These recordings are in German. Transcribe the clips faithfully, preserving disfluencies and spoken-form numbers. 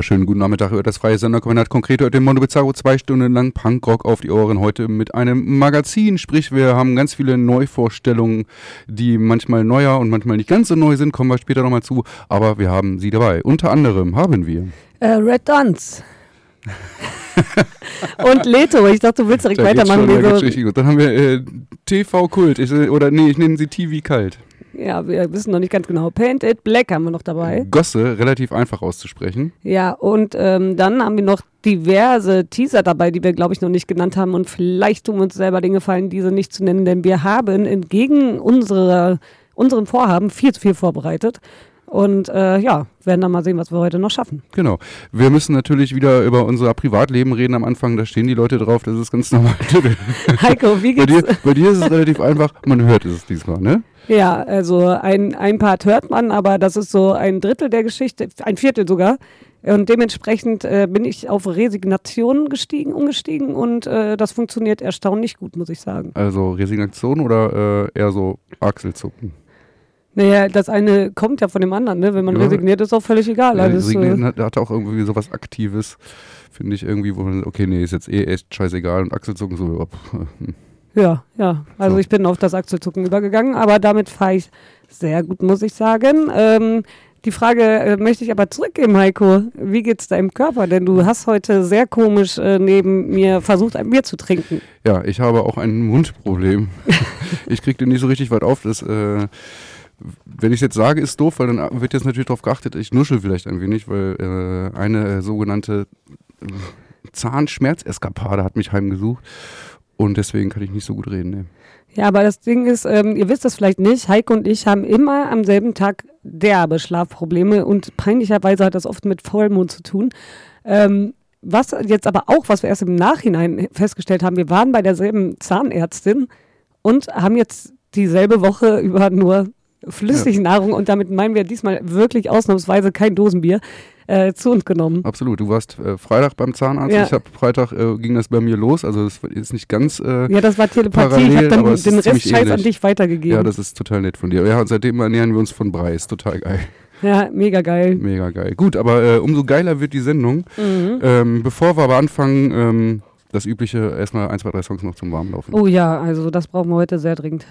Schönen guten Nachmittag über das freie Senderkombinat. Konkret hört den Mondo Bizarro zwei Stunden lang Punkrock auf die Ohren. Heute mit einem Magazin. Sprich, wir haben ganz viele Neuvorstellungen, die manchmal neuer und manchmal nicht ganz so neu sind. Kommen wir später nochmal zu. Aber wir haben sie dabei. Unter anderem haben wir Äh, Red Dons. Und Leto. Ich dachte, du willst direkt weitermachen. Schon, da so richtig gut. Dann haben wir äh, T V Kult. Ich, oder nee, ich nenne sie T V Kult. Ja, wir wissen noch nicht ganz genau. Paint It Black haben wir noch dabei. Gosse, relativ einfach auszusprechen. Ja, und ähm, dann haben wir noch diverse Teaser dabei, die wir, glaube ich, noch nicht genannt haben. Und vielleicht tun wir uns selber den Gefallen, diese nicht zu nennen, denn wir haben entgegen unserer, unseren Vorhaben viel zu viel vorbereitet. Und äh, ja, werden dann mal sehen, was wir heute noch schaffen. Genau. Wir müssen natürlich wieder über unser Privatleben reden am Anfang. Da stehen die Leute drauf, das ist ganz normal. Heiko, wie geht's? Bei dir, bei dir ist es relativ einfach. Man hört es diesmal, ne? Ja, also ein, ein Part hört man, aber das ist so ein Drittel der Geschichte, ein Viertel sogar. Und dementsprechend äh, bin ich auf Resignation gestiegen, umgestiegen und äh, das funktioniert erstaunlich gut, muss ich sagen. Also Resignation oder äh, eher so Achselzucken? Naja, das eine kommt ja von dem anderen, ne? Wenn man ja resigniert, ist auch völlig egal. Ja, Resignieren hat, hat auch irgendwie sowas Aktives, finde ich irgendwie, wo man, okay, nee, ist jetzt eh echt scheißegal und Achselzucken so. Ja, ja, also so. Ich bin auf das Achselzucken übergegangen, aber damit fahre ich sehr gut, muss ich sagen. Ähm, die Frage äh, möchte ich aber zurückgeben, Heiko. Wie geht's deinem Körper? Denn du hast heute sehr komisch äh, neben mir versucht, ein Bier zu trinken. Ja, ich habe auch ein Mundproblem. Ich kriege den nicht so richtig weit auf, das... Äh, Wenn ich es jetzt sage, ist doof, weil dann wird jetzt natürlich darauf geachtet, ich nuschel vielleicht ein wenig, weil äh, eine sogenannte Zahnschmerzeskapade hat mich heimgesucht und deswegen kann ich nicht so gut reden. Ne. Ja, aber das Ding ist, ähm, ihr wisst das vielleicht nicht, Heiko und ich haben immer am selben Tag derbe Schlafprobleme und peinlicherweise hat das oft mit Vollmond zu tun. Ähm, was jetzt aber auch, was wir erst im Nachhinein festgestellt haben, wir waren bei derselben Zahnärztin und haben jetzt dieselbe Woche über nur Flüssignahrung, ja, und damit meinen wir diesmal wirklich ausnahmsweise kein Dosenbier, äh, zu uns genommen. Absolut, du warst äh, Freitag beim Zahnarzt, ja. Ich habe Freitag, äh, ging das bei mir los, also das ist nicht ganz äh, ja, das war Telepathie, parallel, ich habe dann den Rest Scheiß an dich weitergegeben. Ja, das ist total nett von dir. Ja, und seitdem ernähren wir uns von Brei, ist total geil. Ja, mega geil. Mega geil. Gut, aber äh, umso geiler wird die Sendung. Mhm. Ähm, bevor wir aber anfangen, ähm, das übliche, erstmal ein, zwei, drei Songs noch zum Warmlaufen. Oh ja, also das brauchen wir heute sehr dringend.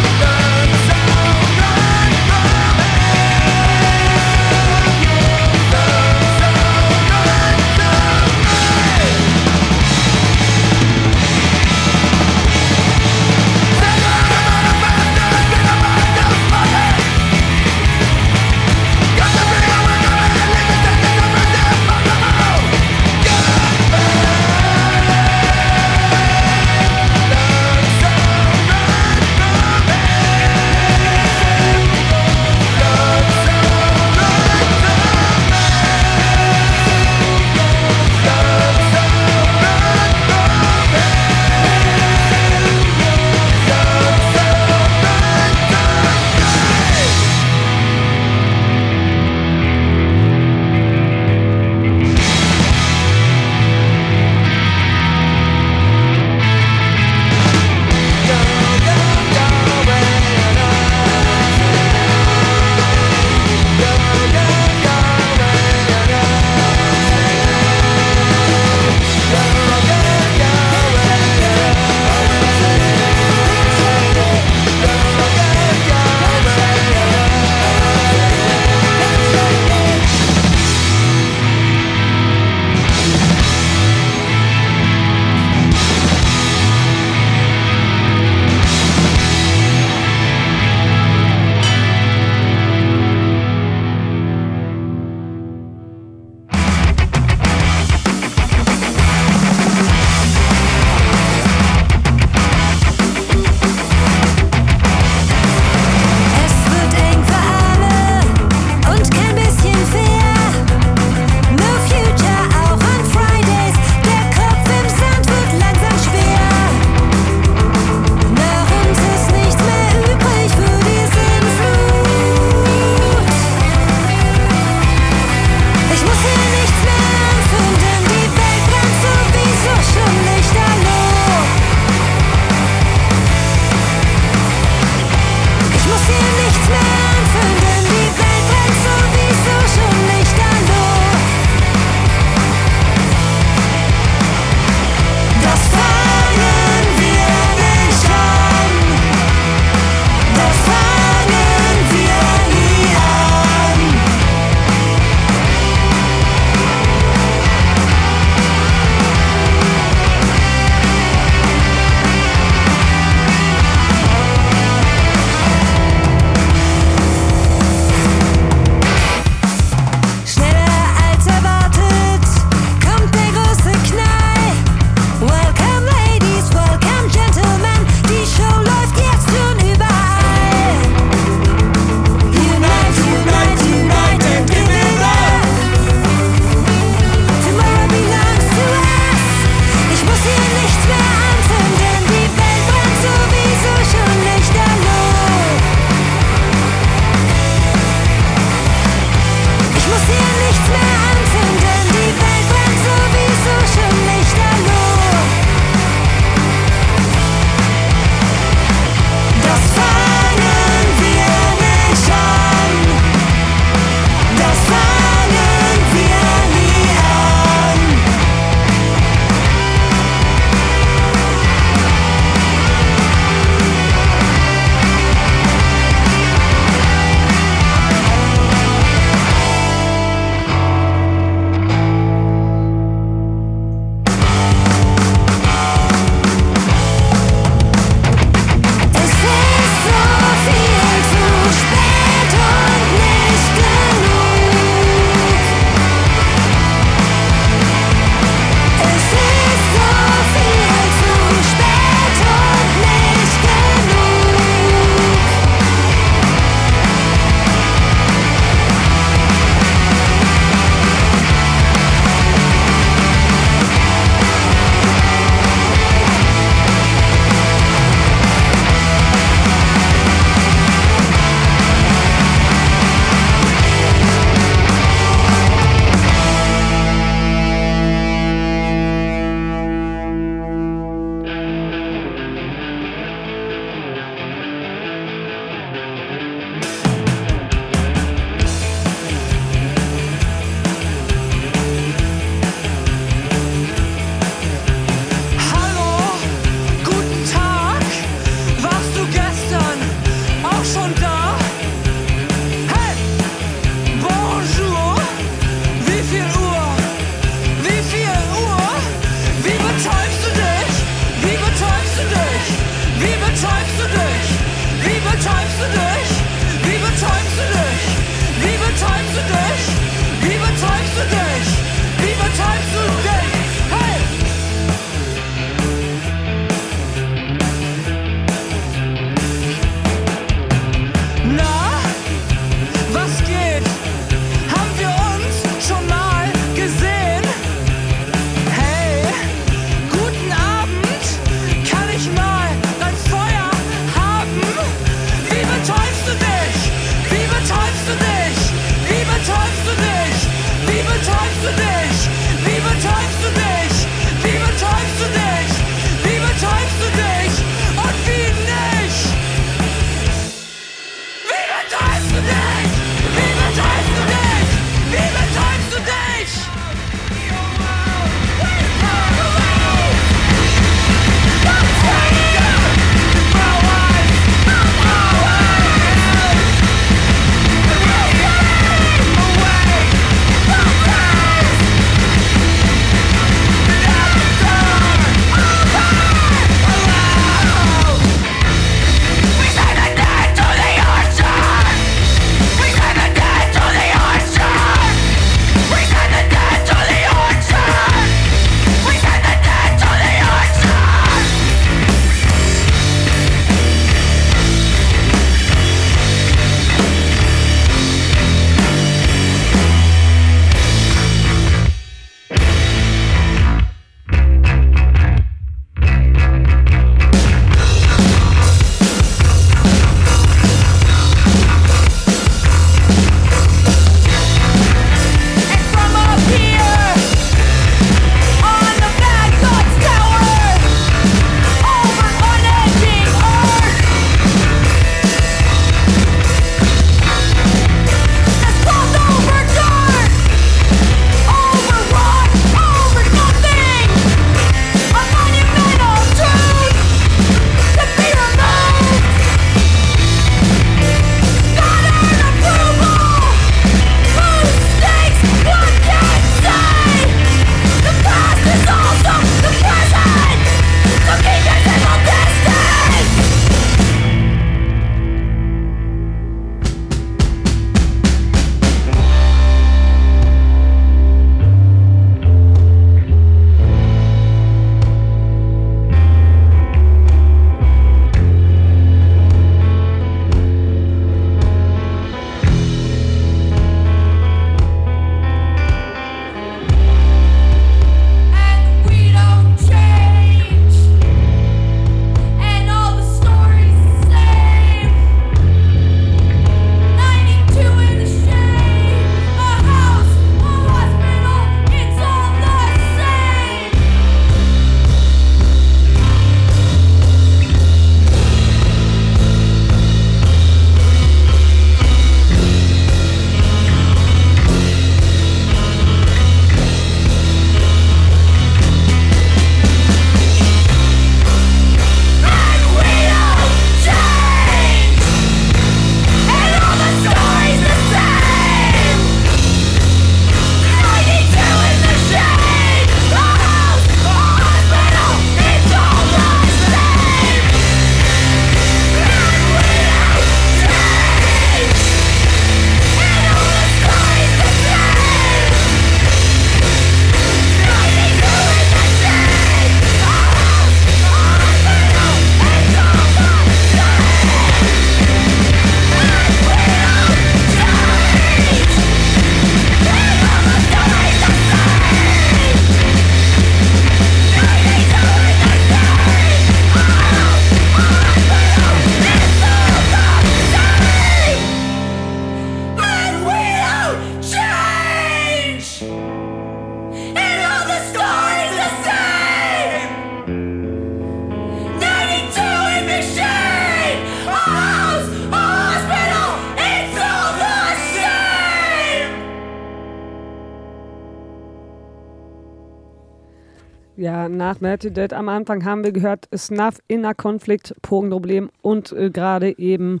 Ja, nach Naughty Dead am Anfang haben wir gehört Snuff, Inner Konflikt, Pogenproblem und äh, gerade eben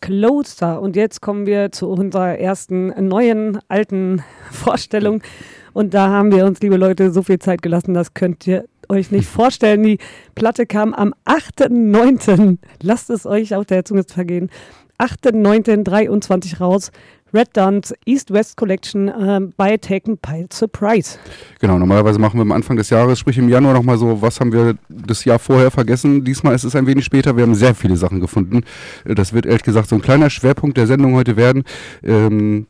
Closer. Und jetzt kommen wir zu unserer ersten neuen, alten Vorstellung. Und da haben wir uns, liebe Leute, so viel Zeit gelassen, das könnt ihr euch nicht vorstellen. Die Platte kam am achter neunter Lasst es euch auf der Zunge vergehen. achter neunter dreiundzwanzig raus. Red Dons East West Collection äh, bei Taken by Surprise. Genau, normalerweise machen wir am Anfang des Jahres, sprich im Januar nochmal so, was haben wir das Jahr vorher vergessen. Diesmal ist es ein wenig später, wir haben sehr viele Sachen gefunden. Das wird ehrlich gesagt so ein kleiner Schwerpunkt der Sendung heute werden. Ähm,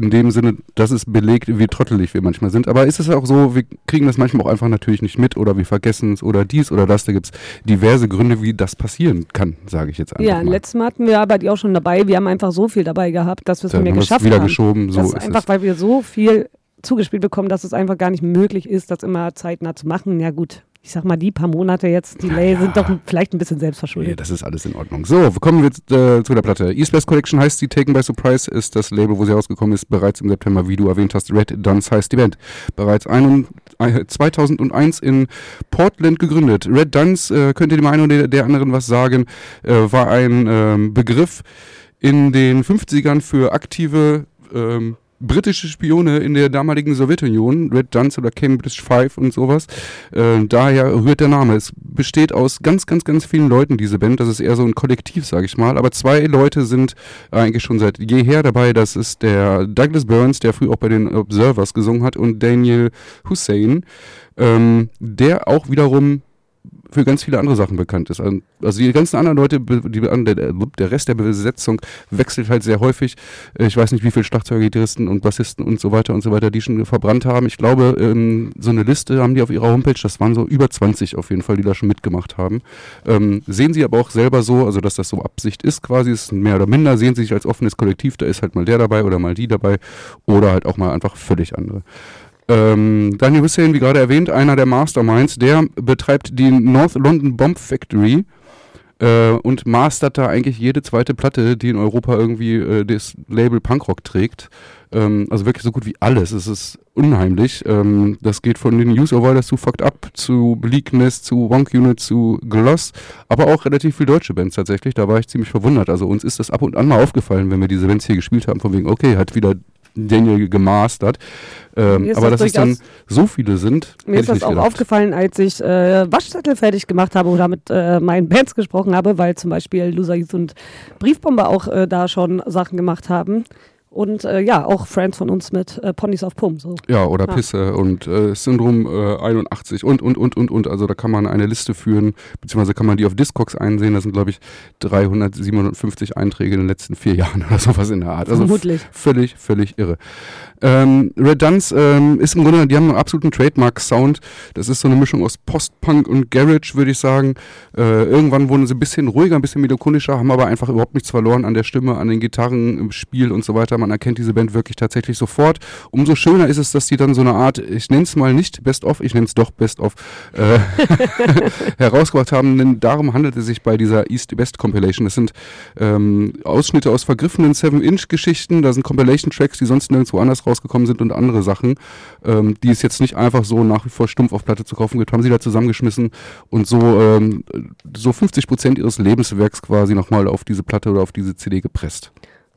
in dem Sinne, dass es belegt, wie trottelig wir manchmal sind. Aber ist es auch so, wir kriegen das manchmal auch einfach natürlich nicht mit oder wir vergessen es oder dies oder das. Da gibt es diverse Gründe, wie das passieren kann, sage ich jetzt einfach. Ja, mal. Letztes Mal hatten wir aber die auch schon dabei. Wir haben einfach so viel dabei gehabt, dass wir es nicht mehr geschafft wieder haben. Geschoben, so das ist einfach, es. Weil wir so viel zugespielt bekommen, dass es einfach gar nicht möglich ist, das immer zeitnah zu machen. Ja gut. Ich sag mal, die paar Monate jetzt, Delay, ja, sind doch vielleicht ein bisschen selbstverschuldet. Nee, das ist alles in Ordnung. So, kommen wir jetzt äh, zu der Platte. East West Collection heißt die, Taken by Surprise ist das Label, wo sie rausgekommen ist, bereits im September, wie du erwähnt hast. Red Dons heißt die Band. Bereits ein, äh, zweitausendeins in Portland gegründet. Red Dons, äh, könnt ihr dem einen oder der anderen was sagen, äh, war ein ähm, Begriff in den fünfzigern für aktive ähm, britische Spione in der damaligen Sowjetunion, Red Dons oder Cambridge Five und sowas. Äh, daher rührt der Name. Es besteht aus ganz, ganz, ganz vielen Leuten, diese Band. Das ist eher so ein Kollektiv, sage ich mal. Aber zwei Leute sind eigentlich schon seit jeher dabei. Das ist der Douglas Burns, der früher auch bei den Observers gesungen hat, und Daniel Husayn, ähm, der auch wiederum für ganz viele andere Sachen bekannt ist. Also die ganzen anderen Leute, die, der, der Rest der Besetzung wechselt halt sehr häufig. Ich weiß nicht, wie viele Schlagzeuggitarristen und Bassisten und so weiter und so weiter, die schon verbrannt haben. Ich glaube, so eine Liste haben die auf ihrer Homepage, das waren so über zwanzig auf jeden Fall, die da schon mitgemacht haben. Ähm, sehen sie aber auch selber so, also dass das so Absicht ist quasi, ist mehr oder minder, sehen sie sich als offenes Kollektiv, da ist halt mal der dabei oder mal die dabei oder halt auch mal einfach völlig andere. Ähm, Daniel Husayn, wie gerade erwähnt, einer der Masterminds, der betreibt die North London Bomb Factory äh, und mastert da eigentlich jede zweite Platte, die in Europa irgendwie äh, das Label Punkrock trägt. Ähm, also wirklich so gut wie alles. Es ist unheimlich. Ähm, das geht von den Use Avoiders zu Fucked Up, zu Bleakness, zu Wonk Unit, zu Gloss, aber auch relativ viele deutsche Bands tatsächlich. Da war ich ziemlich verwundert. Also uns ist das ab und an mal aufgefallen, wenn wir diese Bands hier gespielt haben, von wegen, okay, hat wieder Daniel gemastert. Ähm, aber dass es dann so viele sind. Mir ist das auch gedacht. aufgefallen, als ich äh, Waschzettel fertig gemacht habe oder mit äh, meinen Bands gesprochen habe, weil zum Beispiel Loseris und Briefbomber auch äh, da schon Sachen gemacht haben. Und äh, ja, auch Friends von uns mit äh, Ponys auf Pum. So. Ja, oder ja. Pisse und äh, Syndrom äh, einundachtzig und, und, und, und, und. Also da kann man eine Liste führen, beziehungsweise kann man die auf Discogs einsehen. Das sind, glaube ich, dreihundertsiebenundfünfzig Einträge in den letzten vier Jahren oder sowas in der Art. Also vermutlich. F- völlig, völlig irre. Ähm, Red Dons ähm, ist im Grunde, die haben einen absoluten Trademark-Sound. Das ist so eine Mischung aus Post-Punk und Garage, würde ich sagen. Äh, irgendwann wurden sie ein bisschen ruhiger, ein bisschen melancholischer, haben aber einfach überhaupt nichts verloren an der Stimme, an den Gitarren, im Spiel und so weiter. Man erkennt diese Band wirklich tatsächlich sofort. Umso schöner ist es, dass die dann so eine Art, ich nenne es mal nicht Best-of, ich nenne es doch Best-of, äh, herausgebracht haben, denn darum handelt es sich bei dieser East-West-Compilation. Das sind ähm, Ausschnitte aus vergriffenen Seven-Inch-Geschichten, da sind Compilation-Tracks, die sonst nirgendwo anders rausgekommen sind und andere Sachen, ähm, die es jetzt nicht einfach so nach wie vor stumpf auf Platte zu kaufen gibt, haben sie da zusammengeschmissen und so, ähm, so fünfzig Prozent ihres Lebenswerks quasi nochmal auf diese Platte oder auf diese C D gepresst.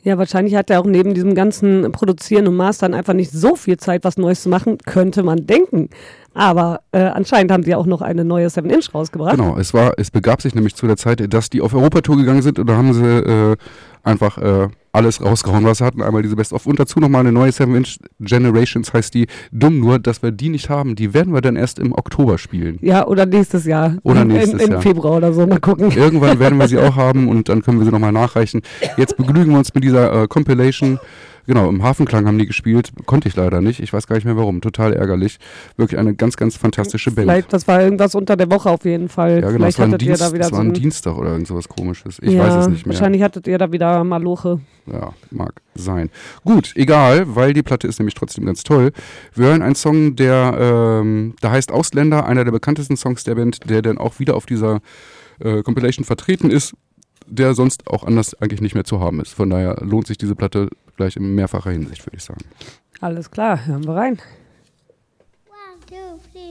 Ja, wahrscheinlich hat er auch neben diesem ganzen Produzieren und Mastern einfach nicht so viel Zeit, was Neues zu machen, könnte man denken. Aber äh, anscheinend haben sie auch noch eine neue Seven-Inch rausgebracht. Genau, es war, es begab sich nämlich zu der Zeit, dass die auf Europatour gegangen sind und da haben sie äh, einfach äh, alles rausgehauen, was sie hatten. Einmal diese Best-of und dazu nochmal eine neue Seven-Inch, Generations heißt die. Dumm nur, dass wir die nicht haben. Die werden wir dann erst im Oktober spielen. Ja, oder nächstes Jahr. Oder nächstes in, in Jahr. Im Februar oder so, mal gucken. Irgendwann werden wir sie auch haben und dann können wir sie nochmal nachreichen. Jetzt begnügen wir uns mit dieser äh, Compilation. Genau, im Hafenklang haben die gespielt, konnte ich leider nicht, ich weiß gar nicht mehr warum, total ärgerlich. Wirklich eine ganz, ganz fantastische Band. Vielleicht, das war irgendwas unter der Woche auf jeden Fall. Ja, genau, das war, ein, Dienst, da das war so ein Dienstag oder irgend sowas Komisches, ich ja, weiß es nicht mehr. Wahrscheinlich hattet ihr da wieder Maloche. Ja, mag sein. Gut, egal, weil die Platte ist nämlich trotzdem ganz toll. Wir hören einen Song, der, ähm, da heißt Ausländer, einer der bekanntesten Songs der Band, der dann auch wieder auf dieser äh, Compilation vertreten ist, der sonst auch anders eigentlich nicht mehr zu haben ist. Von daher lohnt sich diese Platte gleich in mehrfacher Hinsicht, würde ich sagen. Alles klar, hören wir rein. One, two, three.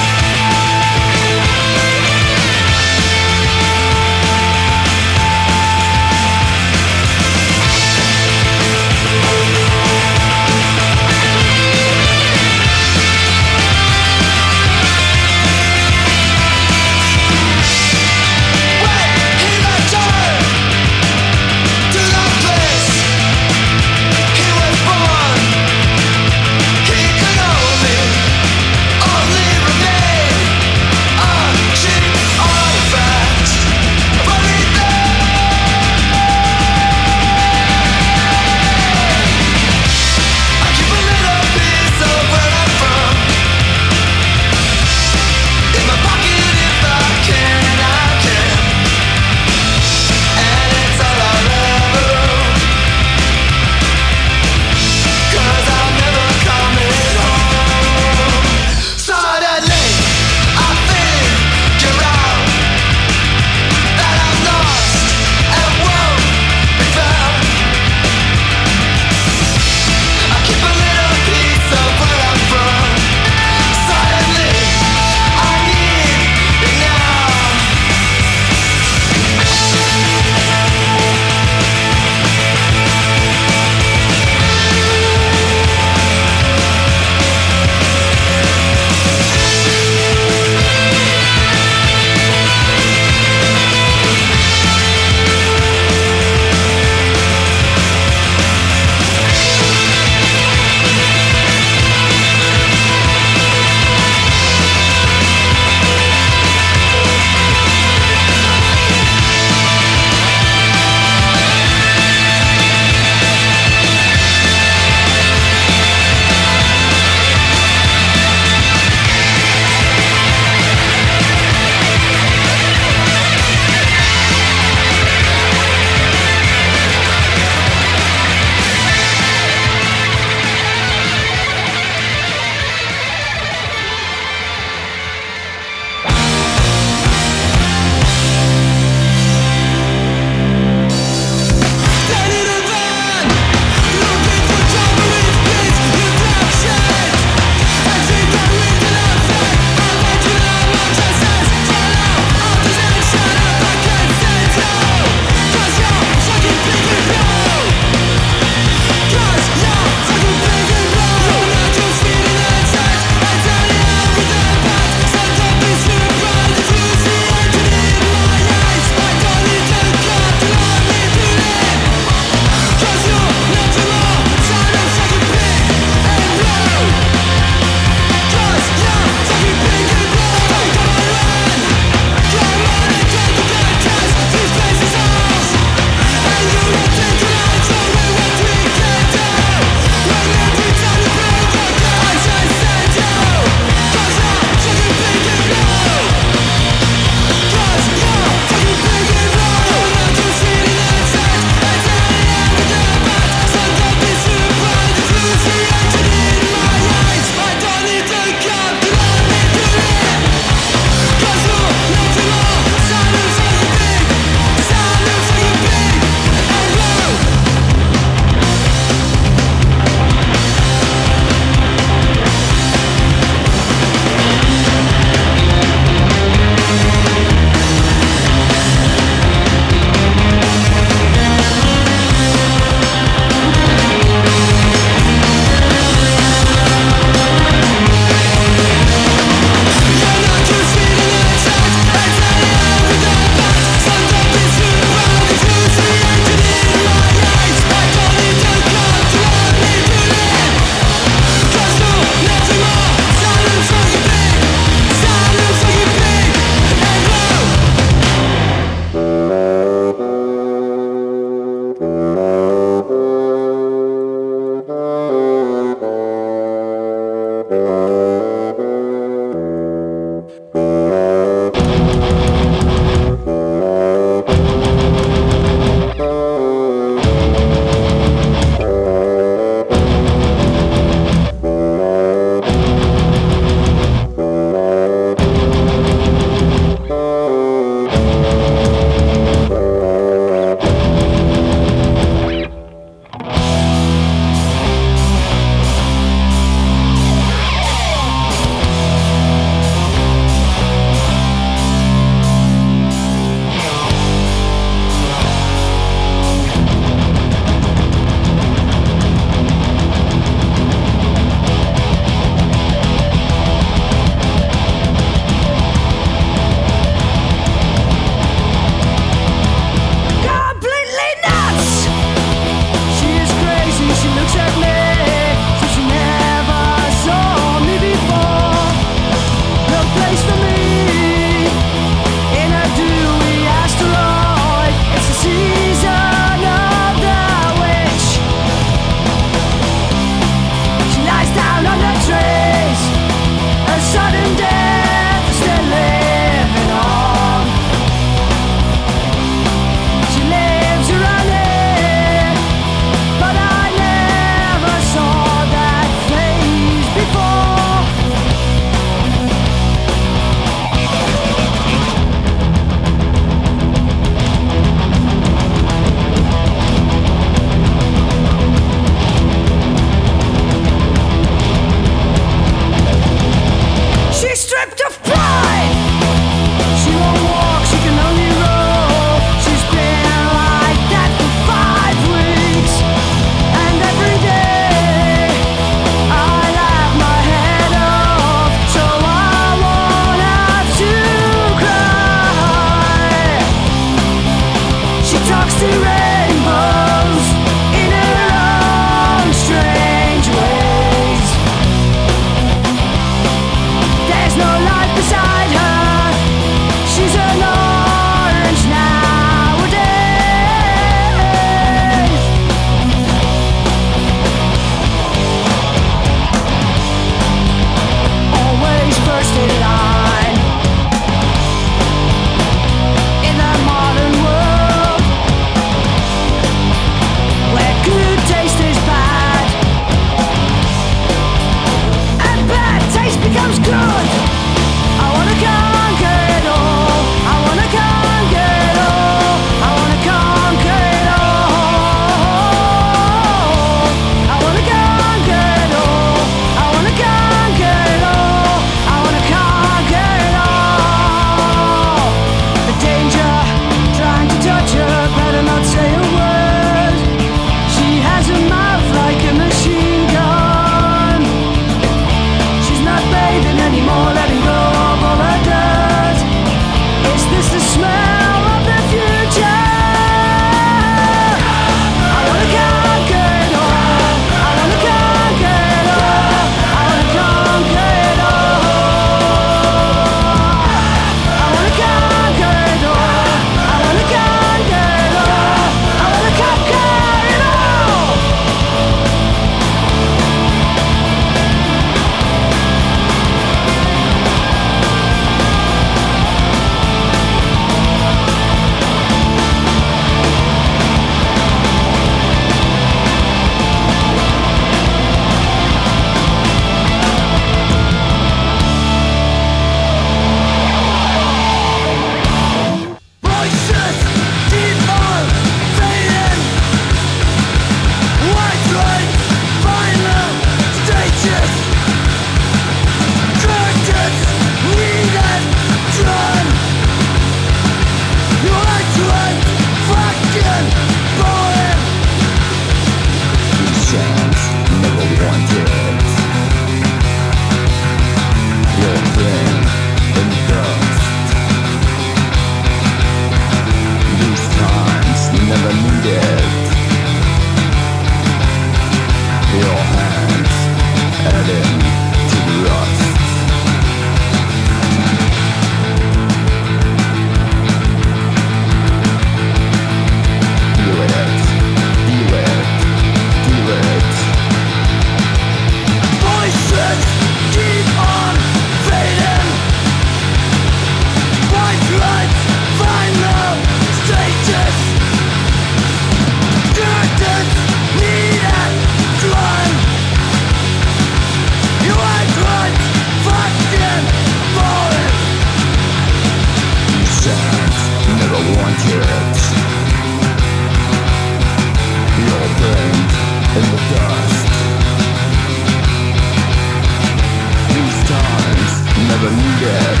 even get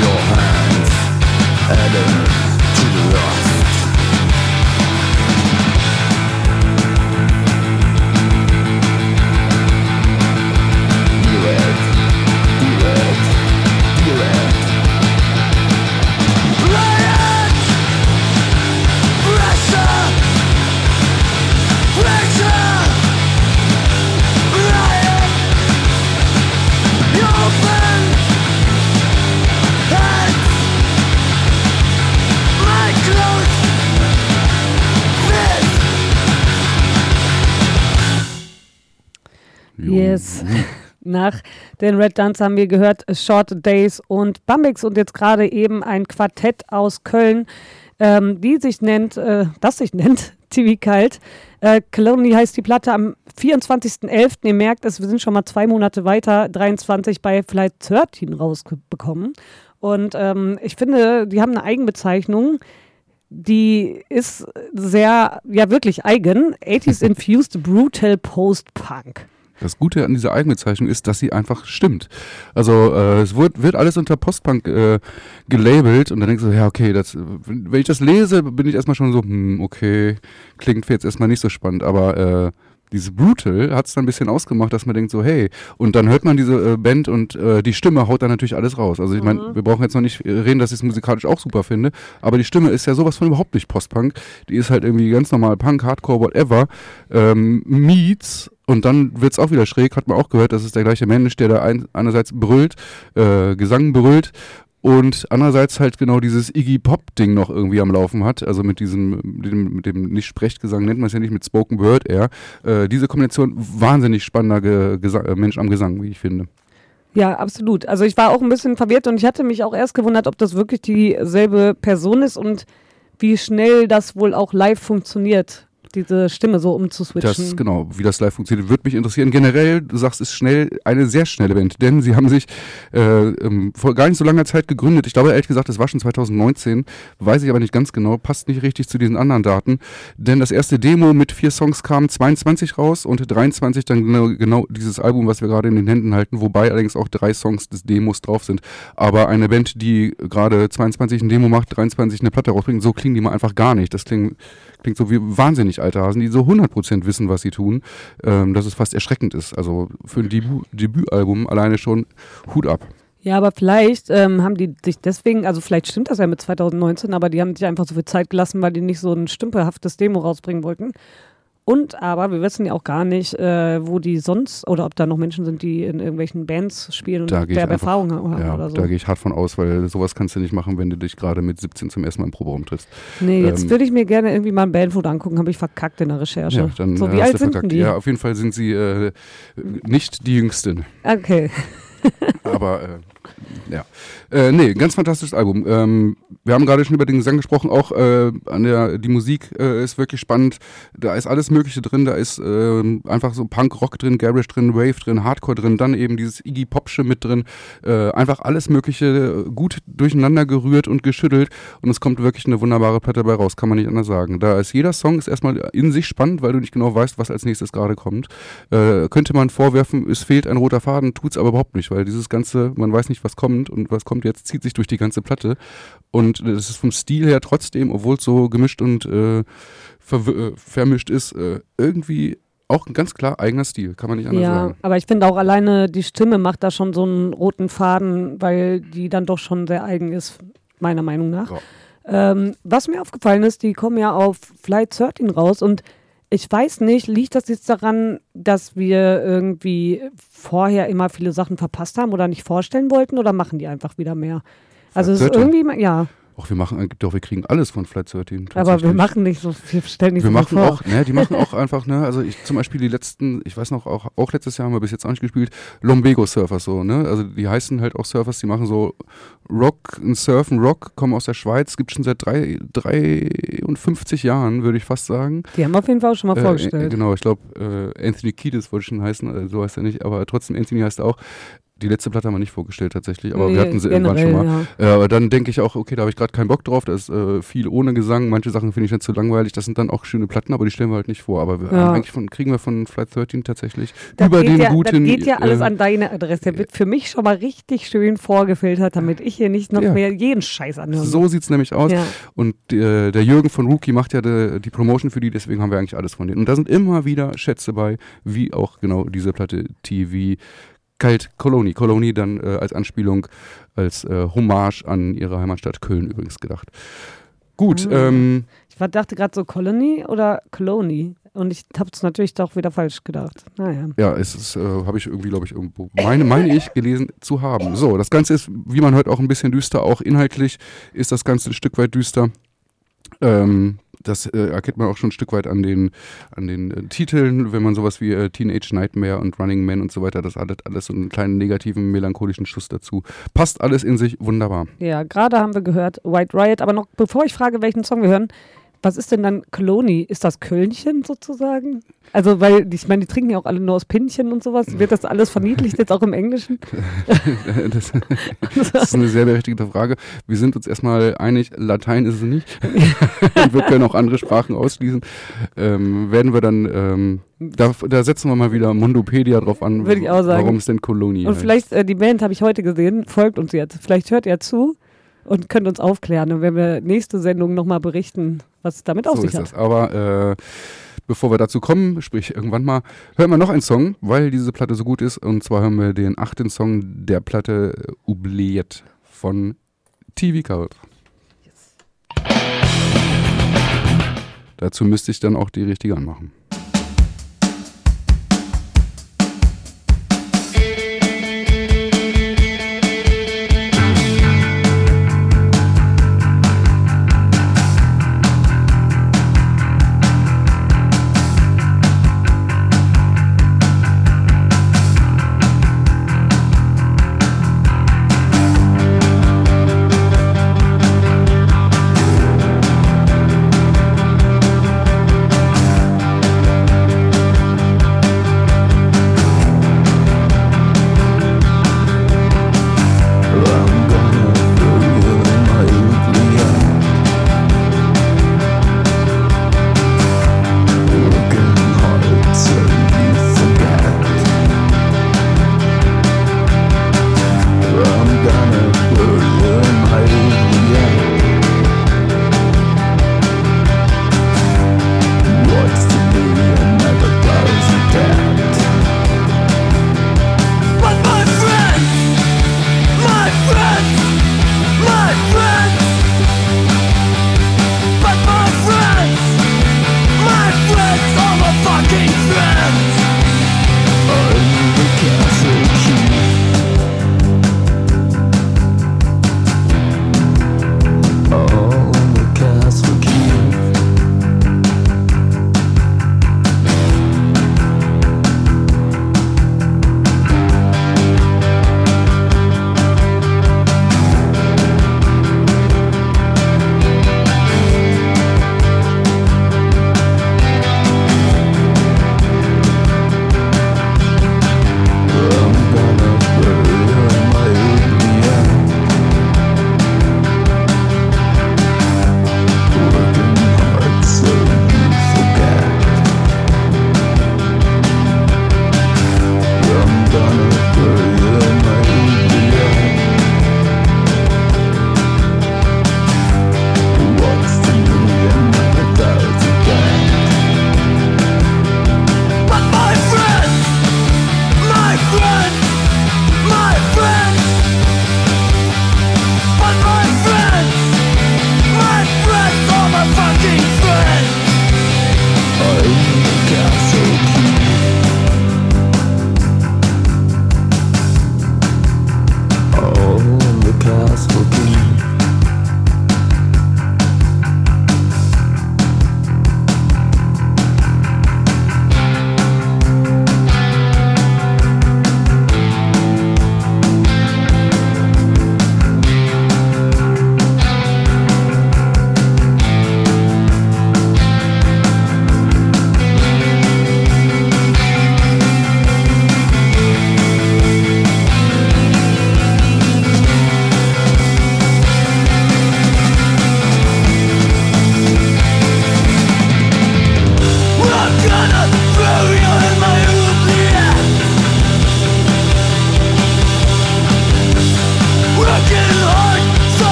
your hands adding to the rust. Deal it, deal it, deal it. Riot! Pressure! Pressure! Yes. Nach den Red Dons haben wir gehört Short Days und Bumbix und jetzt gerade eben ein Quartett aus Köln, ähm, die sich nennt, äh, das sich nennt T V Kult. Äh, Colony heißt die Platte am vierundzwanzigsten elften Ihr merkt es, wir sind schon mal zwei Monate weiter, dreiundzwanzig bei Flight dreizehn rausbekommen. Und ähm, ich finde, die haben eine Eigenbezeichnung, die ist sehr, ja wirklich eigen. achtziger Infused Brutal Post-Punk. Das Gute an dieser Eigenbezeichnung ist, dass sie einfach stimmt. Also äh, es wird, wird alles unter Postpunk äh, gelabelt und dann denkst du, ja okay, das, wenn ich das lese, bin ich erstmal schon so, hm, okay, klingt jetzt erstmal nicht so spannend, aber äh, diese Brutal hat es dann ein bisschen ausgemacht, dass man denkt so, hey, und dann hört man diese äh, Band und äh, die Stimme haut dann natürlich alles raus. Also ich meine, mhm. wir brauchen jetzt noch nicht reden, dass ich es musikalisch auch super finde, aber die Stimme ist ja sowas von überhaupt nicht Post-Punk. Die ist halt irgendwie ganz normal Punk, Hardcore, whatever, ähm, meets. Und dann wird's auch wieder schräg, hat man auch gehört, das ist der gleiche Mensch, der da ein, einerseits brüllt, äh, Gesang brüllt und andererseits halt genau dieses Iggy-Pop-Ding noch irgendwie am Laufen hat, also mit diesem, mit dem, mit dem Nicht-Sprechgesang nennt man es ja nicht, mit Spoken Word eher. Äh, diese Kombination, wahnsinnig spannender Ge- Gesa- Mensch am Gesang, wie ich finde. Ja, absolut. Also ich war auch ein bisschen verwirrt und ich hatte mich auch erst gewundert, ob das wirklich dieselbe Person ist und wie schnell das wohl auch live funktioniert, diese Stimme so umzuswitchen. Das, genau, wie das live funktioniert, würde mich interessieren. Generell, du sagst, ist schnell, eine sehr schnelle Band, denn sie haben sich äh, ähm, vor gar nicht so langer Zeit gegründet. Ich glaube, ehrlich gesagt, das war schon zwanzig neunzehn, weiß ich aber nicht ganz genau, passt nicht richtig zu diesen anderen Daten, denn das erste Demo mit vier Songs kam zweiundzwanzig raus und dreiundzwanzig dann genau, genau dieses Album, was wir gerade in den Händen halten, wobei allerdings auch drei Songs des Demos drauf sind. Aber eine Band, die gerade zweiundzwanzig ein Demo macht, dreiundzwanzig eine Platte rausbringt, so klingen die mal einfach gar nicht. Das klingt, klingt so wie wahnsinnig alte Hasen, die so hundert Prozent wissen, was sie tun, ähm, dass es fast erschreckend ist. Also für ein Debü- Debütalbum alleine schon Hut ab. Ja, aber vielleicht ähm, haben die sich deswegen, also vielleicht stimmt das ja mit zwanzig neunzehn, aber die haben sich einfach so viel Zeit gelassen, weil die nicht so ein stümperhaftes Demo rausbringen wollten. Und aber wir wissen ja auch gar nicht, äh, wo die sonst, oder ob da noch Menschen sind, die in irgendwelchen Bands spielen und derbe Erfahrung haben ja, oder so. Da gehe ich hart von aus, weil sowas kannst du nicht machen, wenn du dich gerade mit siebzehn zum ersten Mal im Proberaum triffst. Nee, jetzt ähm, würde ich mir gerne irgendwie mal ein Bandfoto angucken, habe ich verkackt in der Recherche. Ja, dann so, wie alt sind denn die? Ja, auf jeden Fall sind sie äh, nicht die Jüngsten. Okay. aber... Äh, Ja, äh, nee, ganz fantastisches Album. Ähm, wir haben gerade schon über den Gesang gesprochen, auch äh, an der, die Musik äh, ist wirklich spannend. Da ist alles Mögliche drin, da ist äh, einfach so Punk-Rock drin, Garage drin, Wave drin, Hardcore drin, dann eben dieses Iggy-Popsche mit drin. Äh, einfach alles Mögliche gut durcheinander gerührt und geschüttelt und es kommt wirklich eine wunderbare Platte dabei raus, kann man nicht anders sagen. Da ist jeder Song ist erstmal in sich spannend, weil du nicht genau weißt, was als nächstes gerade kommt. Äh, könnte man vorwerfen, es fehlt ein roter Faden, tut's aber überhaupt nicht, weil dieses Ganze, man weiß nicht, was kommt und was kommt jetzt, zieht sich durch die ganze Platte und das ist vom Stil her trotzdem, obwohl es so gemischt und äh, verw- vermischt ist, äh, irgendwie auch ein ganz klar eigener Stil, kann man nicht anders ja, sagen. Ja, aber ich finde auch alleine die Stimme macht da schon so einen roten Faden, weil die dann doch schon sehr eigen ist, meiner Meinung nach. Ja. Ähm, was mir aufgefallen ist, die kommen ja auf Flight dreizehn raus und ich weiß nicht, liegt das jetzt daran, dass wir irgendwie vorher immer viele Sachen verpasst haben oder nicht vorstellen wollten oder machen die einfach wieder mehr? Also es ist irgendwie, ja. Ach, wir machen, doch, wir kriegen alles von Flight dreizehn. Aber wir machen nicht so, wir stellen nicht wir so machen vor. Auch, ne, die machen auch einfach, ne, also ich zum Beispiel die letzten, ich weiß noch, auch, auch letztes Jahr haben wir bis jetzt auch nicht gespielt, Lombego Surfers so, ne, also die heißen halt auch Surfers, die machen so Rock, Surfen, Rock, kommen aus der Schweiz, gibt schon seit drei, dreiundfünfzig Jahren, würde ich fast sagen. Die haben wir auf jeden Fall auch schon mal äh, vorgestellt. Äh, genau, ich glaube, äh, Anthony Kiedis wollte schon heißen, äh, so heißt er nicht, aber trotzdem Anthony heißt er auch. Die letzte Platte haben wir nicht vorgestellt tatsächlich, aber nee, wir hatten sie irgendwann schon mal. Ja. Äh, aber dann denke ich auch, okay, da habe ich gerade keinen Bock drauf, da ist äh, viel ohne Gesang, manche Sachen finde ich nicht so langweilig, das sind dann auch schöne Platten, aber die stellen wir halt nicht vor. Aber wir, ja. eigentlich von, kriegen wir von Flight dreizehn tatsächlich das über den ja, guten... Das geht ja alles äh, an deine Adresse. Der wird für mich schon mal richtig schön vorgefiltert, damit ich hier nicht noch ja. mehr jeden Scheiß anhöre. So sieht es nämlich aus. Ja. Und äh, der Jürgen von Rookie macht ja de, die Promotion für die, deswegen haben wir eigentlich alles von denen. Und da sind immer wieder Schätze bei, wie auch genau diese Platte T V Kalt Colony. Colony dann äh, als Anspielung, als äh, Hommage an ihre Heimatstadt Köln übrigens gedacht. Gut. Mhm. Ähm, ich war, dachte gerade so Colony oder Colony. Und ich habe es natürlich doch wieder falsch gedacht. Naja. Ja, es ist, äh, habe ich irgendwie, glaube ich, irgendwo, meine, meine ich, gelesen zu haben. So, das Ganze ist, wie man hört, auch ein bisschen düster. Auch inhaltlich ist das Ganze ein Stück weit düster. Ähm, das äh, erkennt man auch schon ein Stück weit an den, an den äh, Titeln, wenn man sowas wie äh, Teenage Nightmare und Running Man und so weiter, das hat alles so einen kleinen negativen, melancholischen Schuss dazu. Passt alles in sich wunderbar. Ja, gerade haben wir gehört White Riot, aber noch bevor ich frage, welchen Song wir hören, was ist denn dann Colony? Ist das Kölnchen sozusagen? Also, weil, ich meine, die trinken ja auch alle nur aus Pinchen und sowas. Wird das alles verniedlicht jetzt auch im Englischen? Das, das ist eine sehr berechtigte Frage. Wir sind uns erstmal einig, Latein ist es nicht. Und wir können auch andere Sprachen ausschließen. Ähm, werden wir dann, ähm, da, da setzen wir mal wieder Mundopedia drauf an, würde ich auch sagen. Warum es denn Colony Und heißt. Vielleicht, äh, die Band habe ich heute gesehen, folgt uns jetzt. Vielleicht hört ihr zu. Und könnt uns aufklären. Und wenn wir nächste Sendung nochmal berichten, was es damit auf sich hat. So ist das. Aber äh, bevor wir dazu kommen, sprich irgendwann mal, hören wir noch einen Song, weil diese Platte so gut ist. Und zwar hören wir den achten Song der Platte Oubliette von T V Kult. Yes. Dazu müsste ich dann auch die richtige anmachen.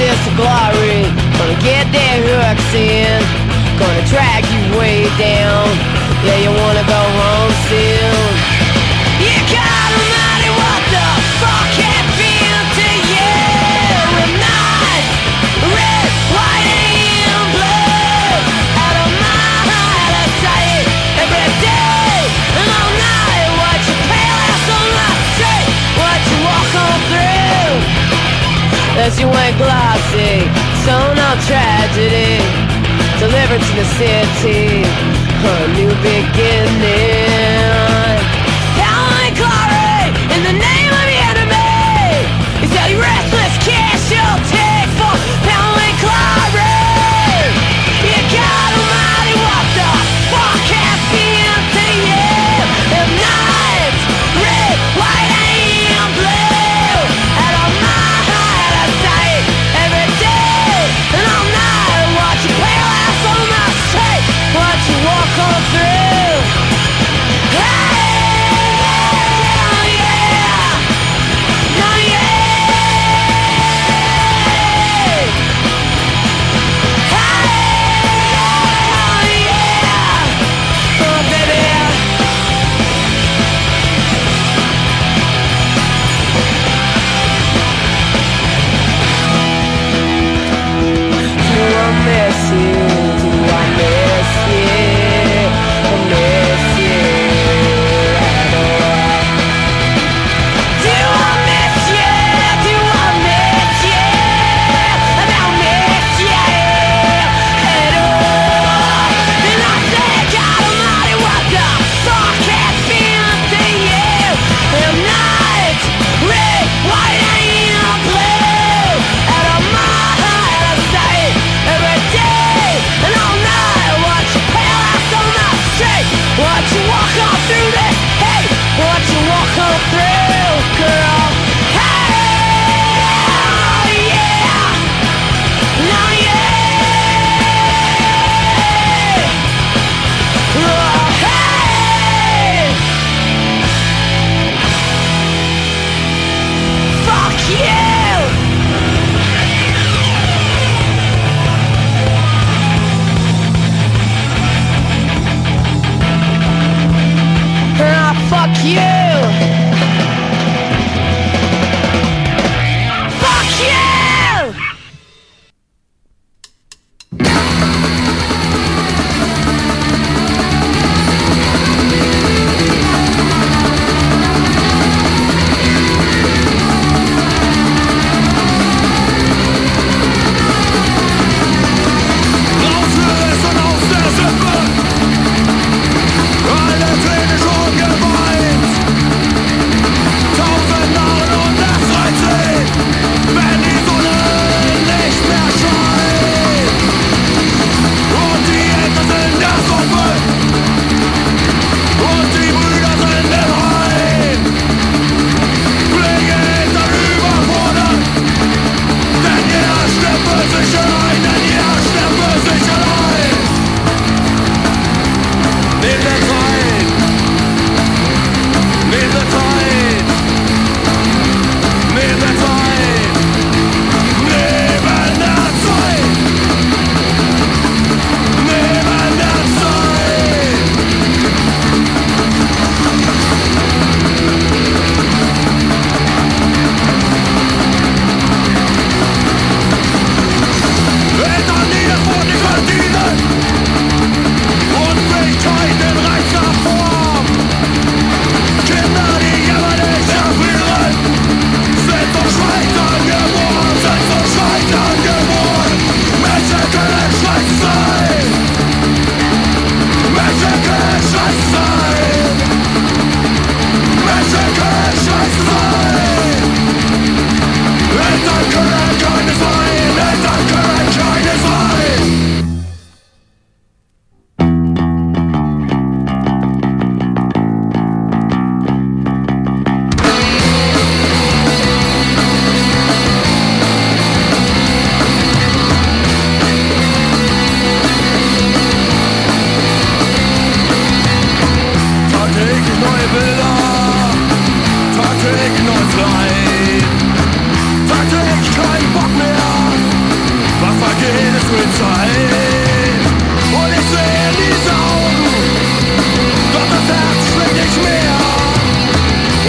promises to glory. Gonna get that hooks in, gonna drag you way down. Yeah, you wanna go home still. You got a mighty what the fuck had been to you. At night, red, white and blue. Out of my heart, I say it every day and all night. Watch your pale ass on my street, watch you walk on through. As you ain't glossy, so no tragedy. Deliverance in the city, a new beginning. Hell and glory in the name of the enemy. Is that your restless casualty for hell and glory? You got almighty, what the fuck happened to you? Them knives, red, white and blue. Out of my heart, I say it every day and all night. Watch you play last on my street, watch you walk on through. Hell yeah, no yeah. Hell yeah, oh baby. Do I miss you? Do I miss you? I miss you at all. Do I miss you? Do I miss you? I don't miss you at all. And I say, God Almighty, what the fuck has been to you? Them nights, red, white and blue. Out of my heart, I say it every day and all night. Watch you pale ass on my street, watch you walk on through this. Hey, watch you walk on through, girl. Hell yeah, no yeah. Oh, hey, fuck you. Ah, fuck you.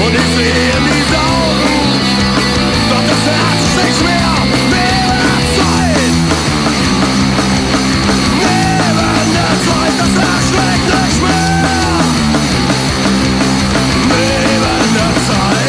und ich sehe die Augen, doch das Herz ist nicht mehr neben Zeit. Neben der Zeit, das Herz schlägt nicht mehr. Neben der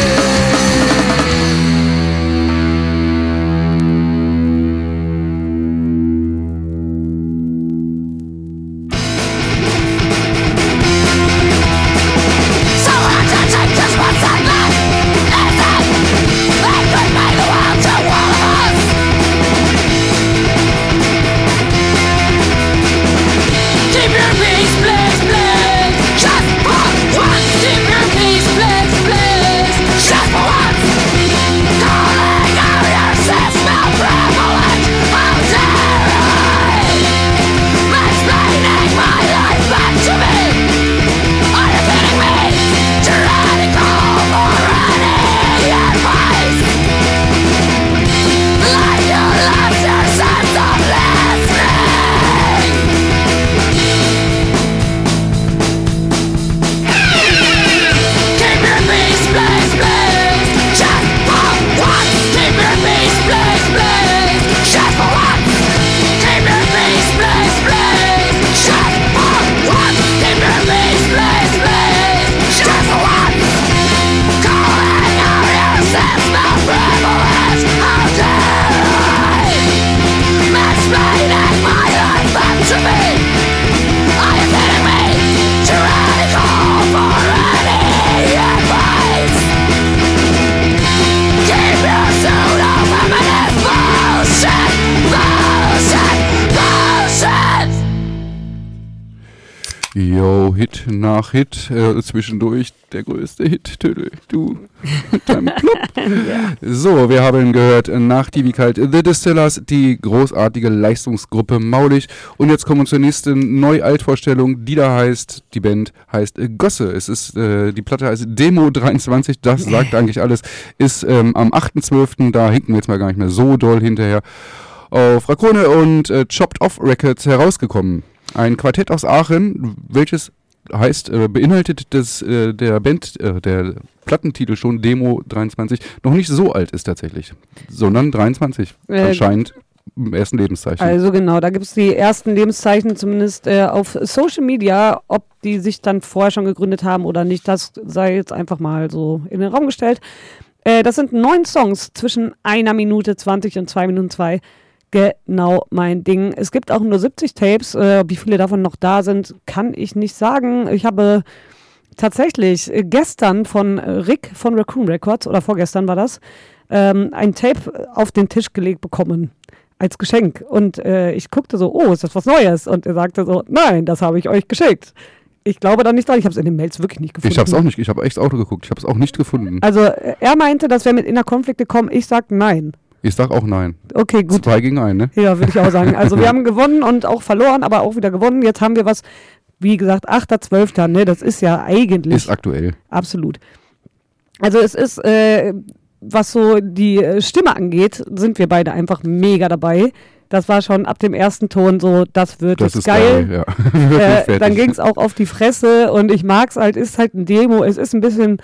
Yo, Hit nach Hit, äh, zwischendurch der größte Hit, Tödel, du, mit deinem Plop. Ja. So, wir haben gehört nach T V Kult The Distillers, die großartige Leistungsgruppe Maulig. Und jetzt kommen wir zur nächsten Neu-Alt-Vorstellung, die da heißt, die Band heißt Gosse. Es ist, äh, die Platte heißt Demo dreiundzwanzig, das sagt eigentlich alles, ist ähm, am achten zwölften, da hinken wir jetzt mal gar nicht mehr so doll hinterher, auf Raccoon und äh, Chopped Off Records herausgekommen. Ein Quartett aus Aachen, welches heißt, äh, beinhaltet das, äh, der Band, äh, der Plattentitel schon, Demo dreiundzwanzig, noch nicht so alt ist tatsächlich, sondern dreiundzwanzig äh, anscheinend im ersten Lebenszeichen. Also genau, da gibt es die ersten Lebenszeichen zumindest äh, auf Social Media, ob die sich dann vorher schon gegründet haben oder nicht, das sei jetzt einfach mal so in den Raum gestellt. Äh, das sind neun Songs zwischen einer Minute zwanzig und zwei Minuten zwei. Genau mein Ding. Es gibt auch nur siebzig Tapes. Äh, wie viele davon noch da sind, kann ich nicht sagen. Ich habe tatsächlich gestern von Rick von Raccoon Records, oder vorgestern war das, ähm, ein Tape auf den Tisch gelegt bekommen. Als Geschenk. Und äh, ich guckte so, oh, ist das was Neues? Und er sagte so, nein, das habe ich euch geschickt. Ich glaube da nicht dran. Ich habe es in den Mails wirklich nicht gefunden. Ich habe es auch nicht. Ich habe echt Auto geguckt. Ich habe es auch nicht gefunden. Also er meinte, das wäre mit Innerkonflikte kommen. Ich sage nein. Ich sag auch nein. Okay, gut. Zwei gegen einen, ne? Ja, würde ich auch sagen. Also wir haben gewonnen und auch verloren, aber auch wieder gewonnen. Jetzt haben wir was, wie gesagt, achter zwölfter, ne? Das ist ja eigentlich... Ist aktuell. Absolut. Also es ist, äh, was so die Stimme angeht, sind wir beide einfach mega dabei. Das war schon ab dem ersten Ton so, das wird das jetzt ist geil. geil ja. äh, dann ging es auch auf die Fresse und ich mag's halt, ist halt ein Demo, es ist ein bisschen...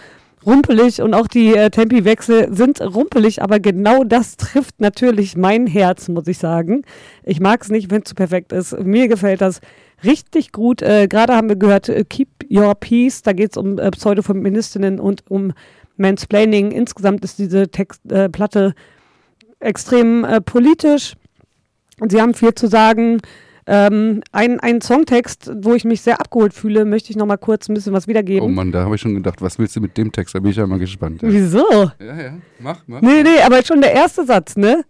rumpelig und auch die äh, Tempiwechsel sind rumpelig, aber genau das trifft natürlich mein Herz, muss ich sagen. Ich mag es nicht, wenn es zu perfekt ist. Mir gefällt das richtig gut. Äh, Gerade haben wir gehört äh, Keep Your Peace, da geht es um äh, Pseudofeministinnen und um Mansplaining. Insgesamt ist diese Text, äh, Platte extrem äh, politisch und sie haben viel zu sagen. Ähm, ein, ein Songtext, wo ich mich sehr abgeholt fühle, möchte ich nochmal kurz ein bisschen was wiedergeben. Oh Mann, da habe ich schon gedacht, was willst du mit dem Text? Da bin ich ja mal gespannt. Ja. Wieso? Ja, ja, mach, mach. Nee, nee, aber schon der erste Satz, ne?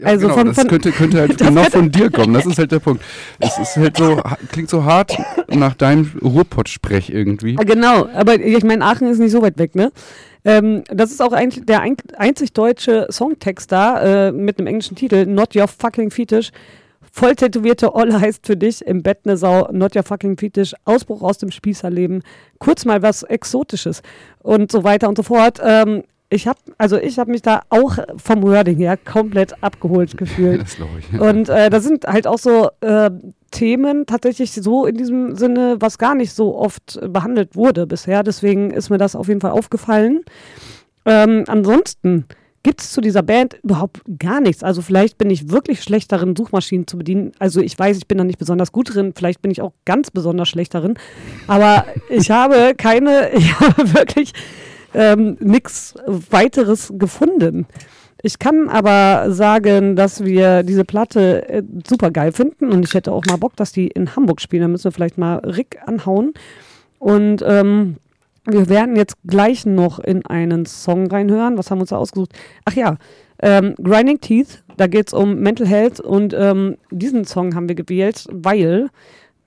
Ja, also genau, von, das von könnte, könnte halt genau von dir kommen, das ist halt der Punkt. Es ist halt so, klingt so hart nach deinem Ruhrpott-Sprech irgendwie. Genau, aber ich meine, Aachen ist nicht so weit weg, ne? Ähm, das ist auch eigentlich der ein, einzig deutsche Songtext da, äh, mit einem englischen Titel, Not Your Fucking Fetish. Voll tätowierte Olle heißt für dich, im Bett ne Sau, not your fucking fetish, Ausbruch aus dem Spießerleben, kurz mal was Exotisches und so weiter und so fort. Ähm, Ich habe also ich hab mich da auch vom Wording her komplett abgeholt gefühlt. Das glaube ich. Und äh, das sind halt auch so äh, Themen tatsächlich so in diesem Sinne, was gar nicht so oft behandelt wurde bisher. Deswegen ist mir das auf jeden Fall aufgefallen. Ähm, ansonsten gibt es zu dieser Band überhaupt gar nichts. Also vielleicht bin ich wirklich schlecht darin, Suchmaschinen zu bedienen. Also ich weiß, ich bin da nicht besonders gut drin. Vielleicht bin ich auch ganz besonders schlecht darin. Aber ich habe keine, ich habe wirklich... Ähm, nichts weiteres gefunden. Ich kann aber sagen, dass wir diese Platte äh, super geil finden und ich hätte auch mal Bock, dass die in Hamburg spielen. Da müssen wir vielleicht mal Rick anhauen. Und ähm, wir werden jetzt gleich noch in einen Song reinhören. Was haben wir uns da ausgesucht? Ach ja, ähm, Grinding Teeth, da geht es um Mental Health und ähm, diesen Song haben wir gewählt, weil...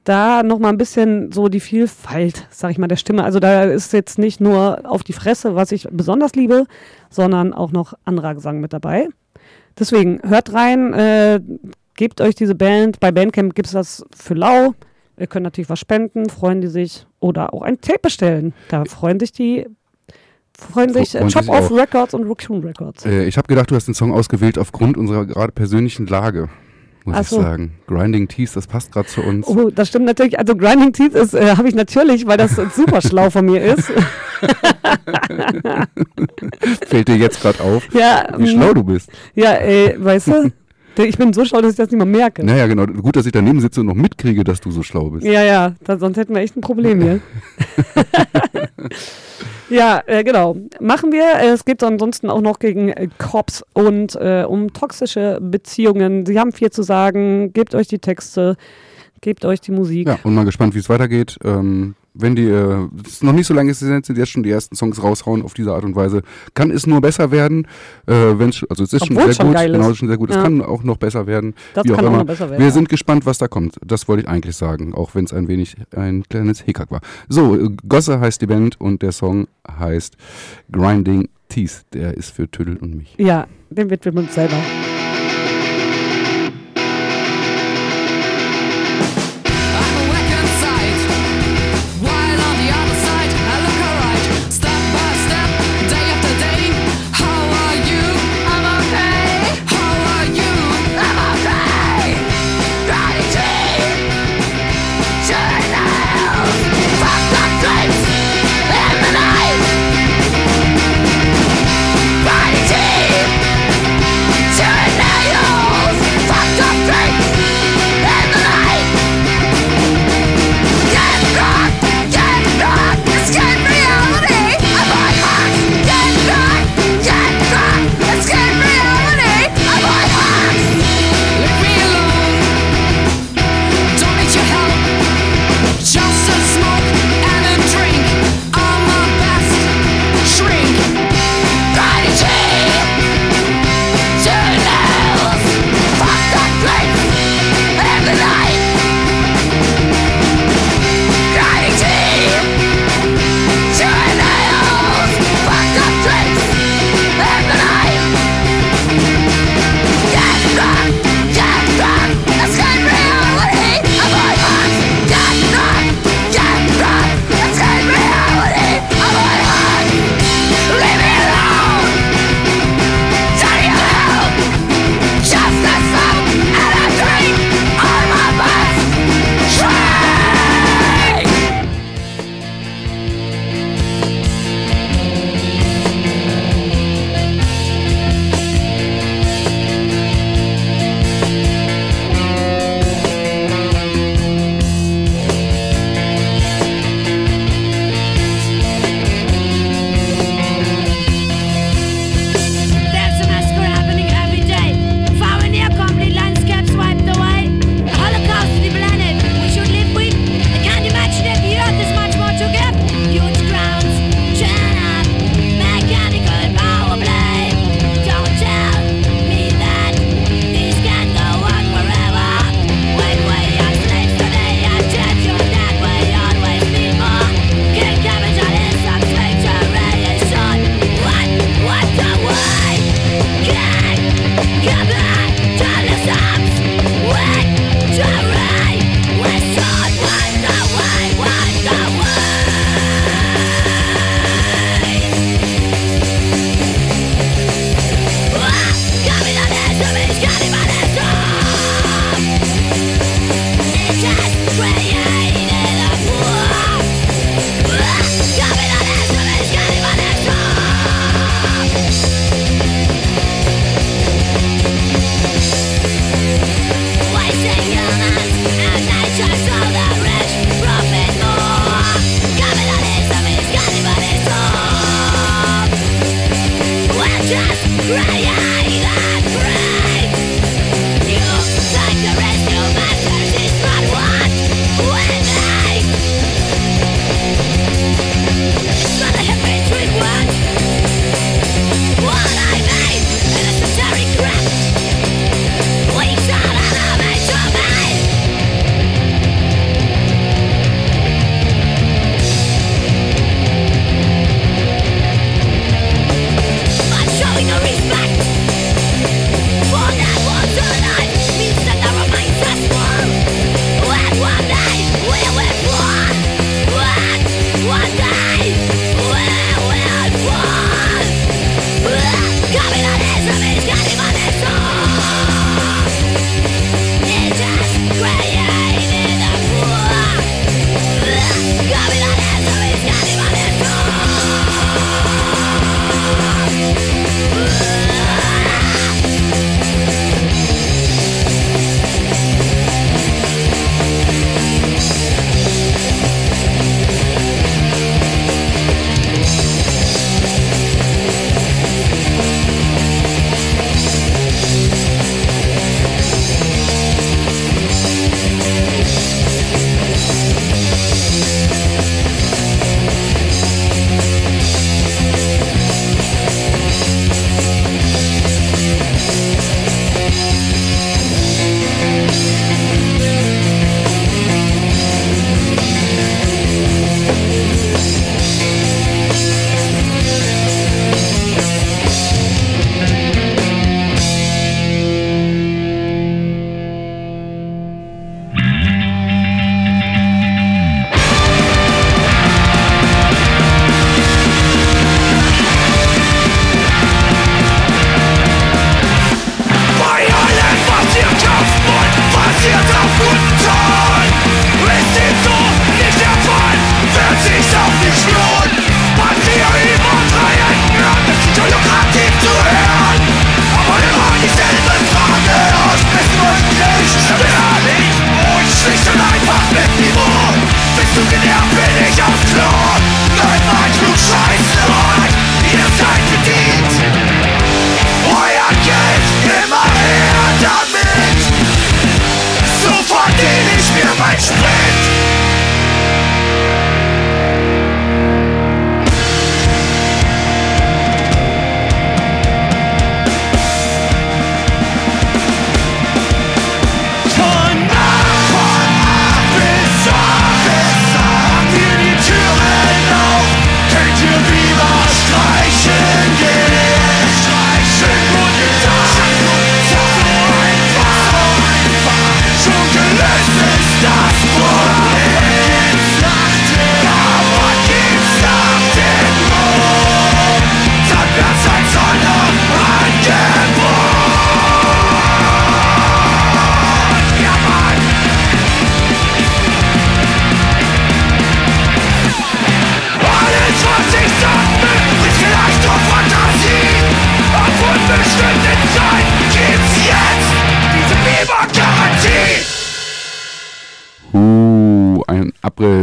da nochmal ein bisschen so die Vielfalt, sag ich mal, der Stimme. Also da ist jetzt nicht nur auf die Fresse, was ich besonders liebe, sondern auch noch anderer Gesang mit dabei. Deswegen hört rein, äh, gebt euch diese Band. Bei Bandcamp gibt es das für lau. Ihr könnt natürlich was spenden, freuen die sich. Oder auch ein Tape bestellen. Da freuen sich die... Freuen sich äh, Chopped Off Records und Raccoon Records. Äh, ich habe gedacht, du hast den Song ausgewählt aufgrund unserer gerade persönlichen Lage. Muss Ach so. ich sagen. Grinding Teeth, das passt gerade zu uns. Oh, das stimmt natürlich. Also Grinding Teeth ist, äh, habe ich natürlich, weil das super schlau von mir ist. Fällt dir jetzt gerade auf, ja, wie schlau du bist. Ja, ey, weißt du, ich bin so schlau, dass ich das nicht mal merke. Naja, genau. Gut, dass ich daneben sitze und noch mitkriege, dass du so schlau bist. Ja, ja, da, sonst hätten wir echt ein Problem hier. Ja, äh, genau. Machen wir. Es geht ansonsten auch noch gegen äh, Cops und äh, um toxische Beziehungen. Sie haben viel zu sagen. Gebt euch die Texte, gebt euch die Musik. Ja, und mal gespannt, wie es weitergeht. Ähm, wenn die, äh, ist noch nicht so lange ist, sind jetzt schon die ersten Songs raushauen auf diese Art und Weise. Kann es nur besser werden. Äh, wenn's, also es ist schon sehr, schon, gut, genau, ist schon sehr gut. Es ja. kann auch noch besser werden. Das kann auch, auch noch besser werden. Wir ja. sind gespannt, was da kommt. Das wollte ich eigentlich sagen, auch wenn es ein wenig ein kleines Hickhack war. So, Gosse heißt die Band und der Song heißt Grinding Teeth. Der ist für Tüdel und mich. Ja, den widmen wir uns selber. Yeah!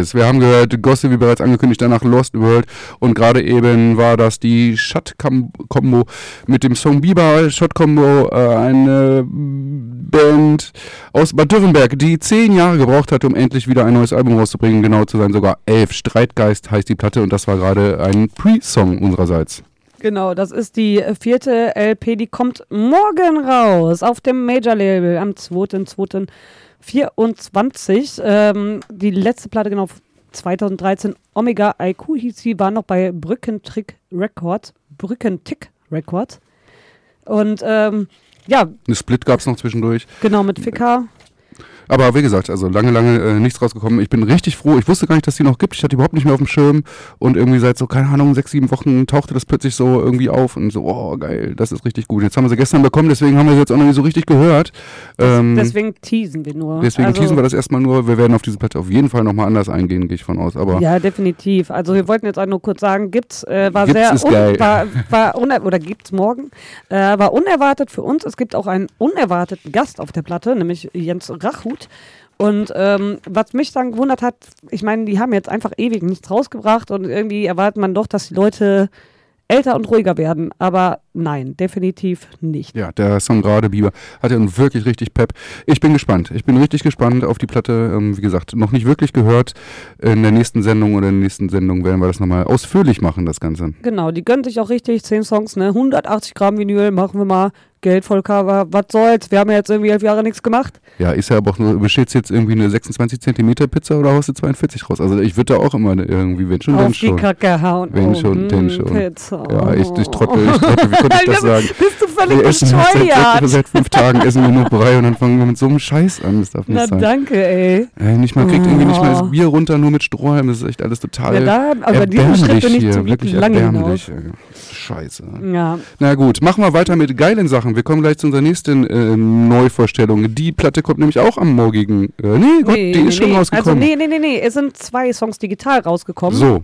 ist. Wir haben gehört Gosse, wie bereits angekündigt, danach Lost World und gerade eben war das die Shutcombo mit dem Song Biber. Shutcombo, äh, eine Band aus Bad Dürrenberg, die zehn Jahre gebraucht hat, um endlich wieder ein neues Album rauszubringen, genau zu sein, sogar elf. Streitgeist heißt die Platte und das war gerade ein Pre-Song unsererseits. Genau, das ist die vierte L P, die kommt morgen raus auf dem Major-Label am zweiten zweiten vierundzwanzig. Ähm, die letzte Platte, genau, zweitausenddreizehn, Omega I Q hieß sie, war noch bei Brücken-Trick Rekord. Brücken-Trick Rekord. Und ähm, ja. Eine Split gab es noch zwischendurch. Genau, mit FIKA. Aber wie gesagt, also lange, lange äh, nichts rausgekommen. Ich bin richtig froh. Ich wusste gar nicht, dass die noch gibt. Ich hatte die überhaupt nicht mehr auf dem Schirm. Und irgendwie seit so, keine Ahnung, sechs, sieben Wochen tauchte das plötzlich so irgendwie auf. Und so, oh geil, das ist richtig gut. Jetzt haben wir sie gestern bekommen, deswegen haben wir sie jetzt auch noch nicht so richtig gehört. Ähm, deswegen teasen wir nur. Deswegen also, teasen wir das erstmal nur. Wir werden auf diese Platte auf jeden Fall nochmal anders eingehen, gehe ich von aus. Aber ja, definitiv. Also wir wollten jetzt auch nur kurz sagen, gibt's, äh, war gibt's sehr, un- war, war uner- oder gibt's morgen, äh, war unerwartet für uns. Es gibt auch einen unerwarteten Gast auf der Platte, nämlich Jens Rachhut. Und ähm, was mich dann gewundert hat, ich meine, die haben jetzt einfach ewig nichts rausgebracht und irgendwie erwartet man doch, dass die Leute älter und ruhiger werden, aber nein, definitiv nicht. Ja, der Song gerade, Biber, hat ja wirklich richtig Pep. Ich bin gespannt, ich bin richtig gespannt auf die Platte, ähm, wie gesagt, noch nicht wirklich gehört. In der nächsten Sendung oder in der nächsten Sendung werden wir das nochmal ausführlich machen, das Ganze. Genau, die gönnen sich auch richtig, zehn Songs, ne, hundertachtzig Gramm Vinyl, machen wir mal. Geld voll Cover, was soll's, wir haben ja jetzt irgendwie elf Jahre nichts gemacht. Ja, ist ja aber auch nur, besteht jetzt irgendwie eine sechsundzwanzig Zentimeter Pizza oder haust du zweiundvierzig raus? Also ich würde da auch immer irgendwie, wenn schon, auf wenn schon. Auf die Kacke hauen. Wenn oh, schon, denn schon. Pizza. Ja, ich, ich trottel, ich trottel, wie konnte ich das sagen? Bist du völlig bescheuert? Seit, seit fünf Tagen essen wir nur Brei und dann fangen wir mit so einem Scheiß an, das darf nicht Na, sein. Na danke, ey. Äh, nicht mal, kriegt oh. irgendwie nicht mal das Bier runter, nur mit Strohhalm, das ist echt alles total ja, da, aber erbärmlich nicht hier, wirklich erbärmlich. Scheiße. Ja. Na gut, machen wir weiter mit geilen Sachen. Wir kommen gleich zu unserer nächsten äh, Neuvorstellung. Die Platte kommt nämlich auch am morgigen... Äh, nee, Gott, nee, die nee, ist schon nee. rausgekommen. Also nee, nee, nee, nee. Es sind zwei Songs digital rausgekommen. So.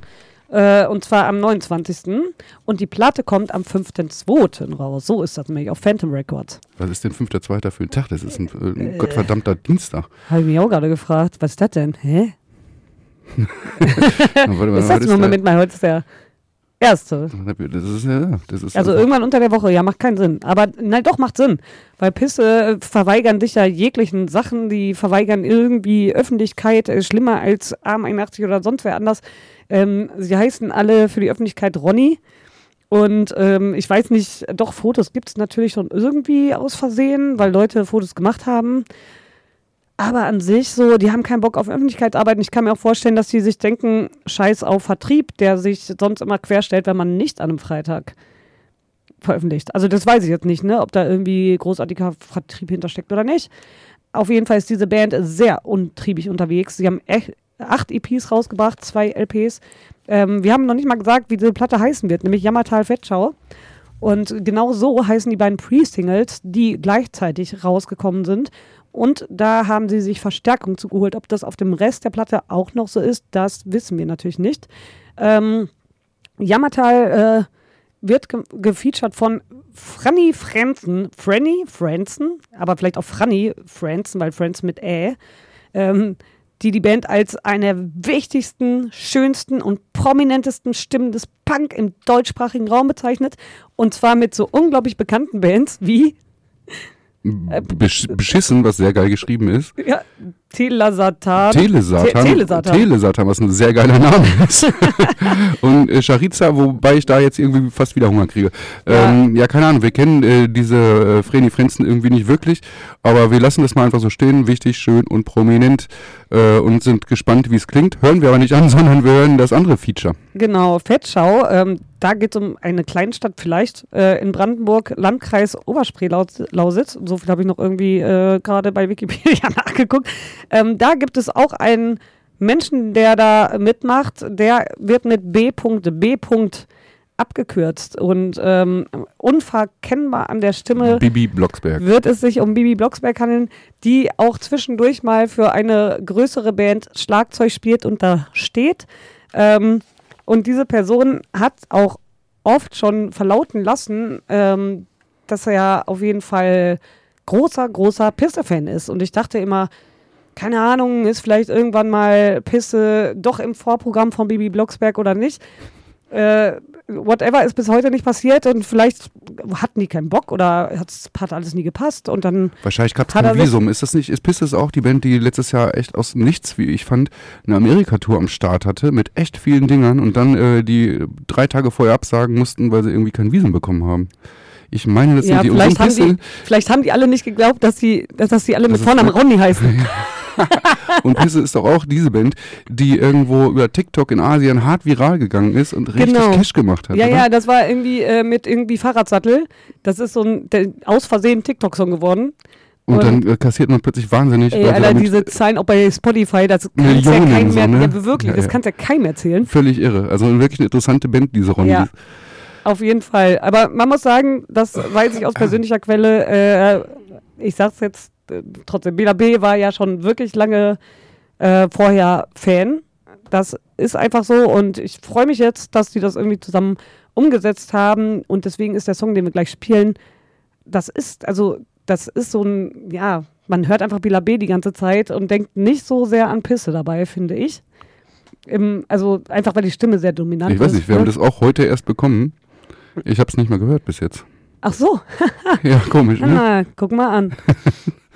Äh, und zwar am neunundzwanzigsten Und die Platte kommt am fünften zweiten raus. So ist das nämlich auf Phantom Records. Was ist denn fünfter zweiter für ein Tag? Das ist ein äh, äh, gottverdammter Dienstag. Habe ich mich auch gerade gefragt. Was ist das denn? Hä? Na, mal, ist das nur mal mit meinem heute ist der... Erste. Das ist, ja, das ist also, also irgendwann unter der Woche, ja, macht keinen Sinn. Aber nein, doch, macht Sinn. Weil Pisse verweigern dich ja jeglichen Sachen, die verweigern irgendwie Öffentlichkeit, äh, schlimmer als A M einundachtzig oder sonst wer anders. Ähm, sie heißen alle für die Öffentlichkeit Ronny. Und ähm, ich weiß nicht, doch, Fotos gibt es natürlich schon irgendwie aus Versehen, weil Leute Fotos gemacht haben. Aber an sich so, die haben keinen Bock auf Öffentlichkeitsarbeit. Ich kann mir auch vorstellen, dass die sich denken, scheiß auf Vertrieb, der sich sonst immer querstellt, wenn man nicht an einem Freitag veröffentlicht. Also das weiß ich jetzt nicht, ne, ob da irgendwie großartiger Vertrieb hintersteckt oder nicht. Auf jeden Fall ist diese Band sehr untriebig unterwegs. Sie haben echt acht E Ps rausgebracht, zwei L Ps. Ähm, wir haben noch nicht mal gesagt, wie diese Platte heißen wird, nämlich Jammertal-Fettschau. Und genau so heißen die beiden Pre-Singles, die gleichzeitig rausgekommen sind. Und da haben sie sich Verstärkung zugeholt. Ob das auf dem Rest der Platte auch noch so ist, das wissen wir natürlich nicht. Ähm, Jammertal äh, wird ge- gefeatured von Franny Franzen. Franny Franzen, aber vielleicht auch Franny Franzen, weil Franzen mit Ä. Ähm, die die Band als eine der wichtigsten, schönsten und prominentesten Stimmen des Punk im deutschsprachigen Raum bezeichnet. Und zwar mit so unglaublich bekannten Bands wie... Besch- beschissen, was sehr geil geschrieben ist. Ja, Telesatan. Telesatan. Te- Telesatan. Telesatan, was ein sehr geiler Name ist. Und äh, Chariza, wobei ich da jetzt irgendwie fast wieder Hunger kriege. Ähm, ja. ja, keine Ahnung, wir kennen äh, diese äh, Franny Franzen irgendwie nicht wirklich, aber wir lassen das mal einfach so stehen, wichtig, schön und prominent äh, und sind gespannt, wie es klingt. Hören wir aber nicht an, sondern wir hören das andere Feature. Genau, Fettschau, ähm, da geht es um eine Kleinstadt vielleicht äh, in Brandenburg, Landkreis Oberspree-Lausitz, so viel habe ich noch irgendwie äh, gerade bei Wikipedia nachgeguckt. Ähm, da gibt es auch einen Menschen, der da mitmacht, der wird mit B. B. abgekürzt und ähm, unverkennbar an der Stimme Bibi Blocksberg. Wird es sich um Bibi Blocksberg handeln, die auch zwischendurch mal für eine größere Band Schlagzeug spielt und da steht. Ähm, und diese Person hat auch oft schon verlauten lassen, ähm, dass er ja auf jeden Fall großer, großer Pisse-Fan ist. Und ich dachte immer, keine Ahnung, ist vielleicht irgendwann mal Pisse doch im Vorprogramm von Bibi Blocksberg oder nicht. Äh, whatever ist bis heute nicht passiert und vielleicht hatten die keinen Bock oder hat's, hat alles nie gepasst und dann... Wahrscheinlich gab es kein Visum, ist das nicht, ist Pisse ist auch die Band, die letztes Jahr echt aus dem Nichts, wie ich fand, eine Amerika-Tour am Start hatte mit echt vielen Dingern und dann äh, die drei Tage vorher absagen mussten, weil sie irgendwie kein Visum bekommen haben. Ich meine, das ja, sind die vielleicht haben die, vielleicht haben die alle nicht geglaubt, dass die, dass, dass die alle mit Vornamen Ronny heißen. Ja. Und Pisse ist doch auch diese Band, die irgendwo über TikTok in Asien hart viral gegangen ist und richtig genau. Cash gemacht hat. Ja, oder? Ja, das war irgendwie äh, mit irgendwie Fahrradsattel. Das ist so ein der, aus Versehen TikTok-Song geworden. Und, und dann äh, kassiert man plötzlich wahnsinnig. Ey, Alter, diese Zahlen auch bei Spotify, das kann ja kein mehr, so, ne? ja, wirklich, ja, das ja. kann's ja keinem erzählen. Völlig irre. Also wirklich eine interessante Band, diese Runde. Ja. Auf jeden Fall. Aber man muss sagen, das weiß ich aus persönlicher Quelle, äh, ich sag's jetzt, trotzdem, Bela B. war ja schon wirklich lange äh, vorher Fan. Das ist einfach so und ich freue mich jetzt, dass die das irgendwie zusammen umgesetzt haben und deswegen ist der Song, den wir gleich spielen, das ist, also, das ist so ein, ja, man hört einfach Bela B. die ganze Zeit und denkt nicht so sehr an Pisse dabei, finde ich. Im, also einfach, weil die Stimme sehr dominant ist. Ich weiß nicht, ist, wir ne? haben das auch heute erst bekommen. Ich habe es nicht mal gehört bis jetzt. Ach so. Ja, komisch, ne? Ah, guck mal an.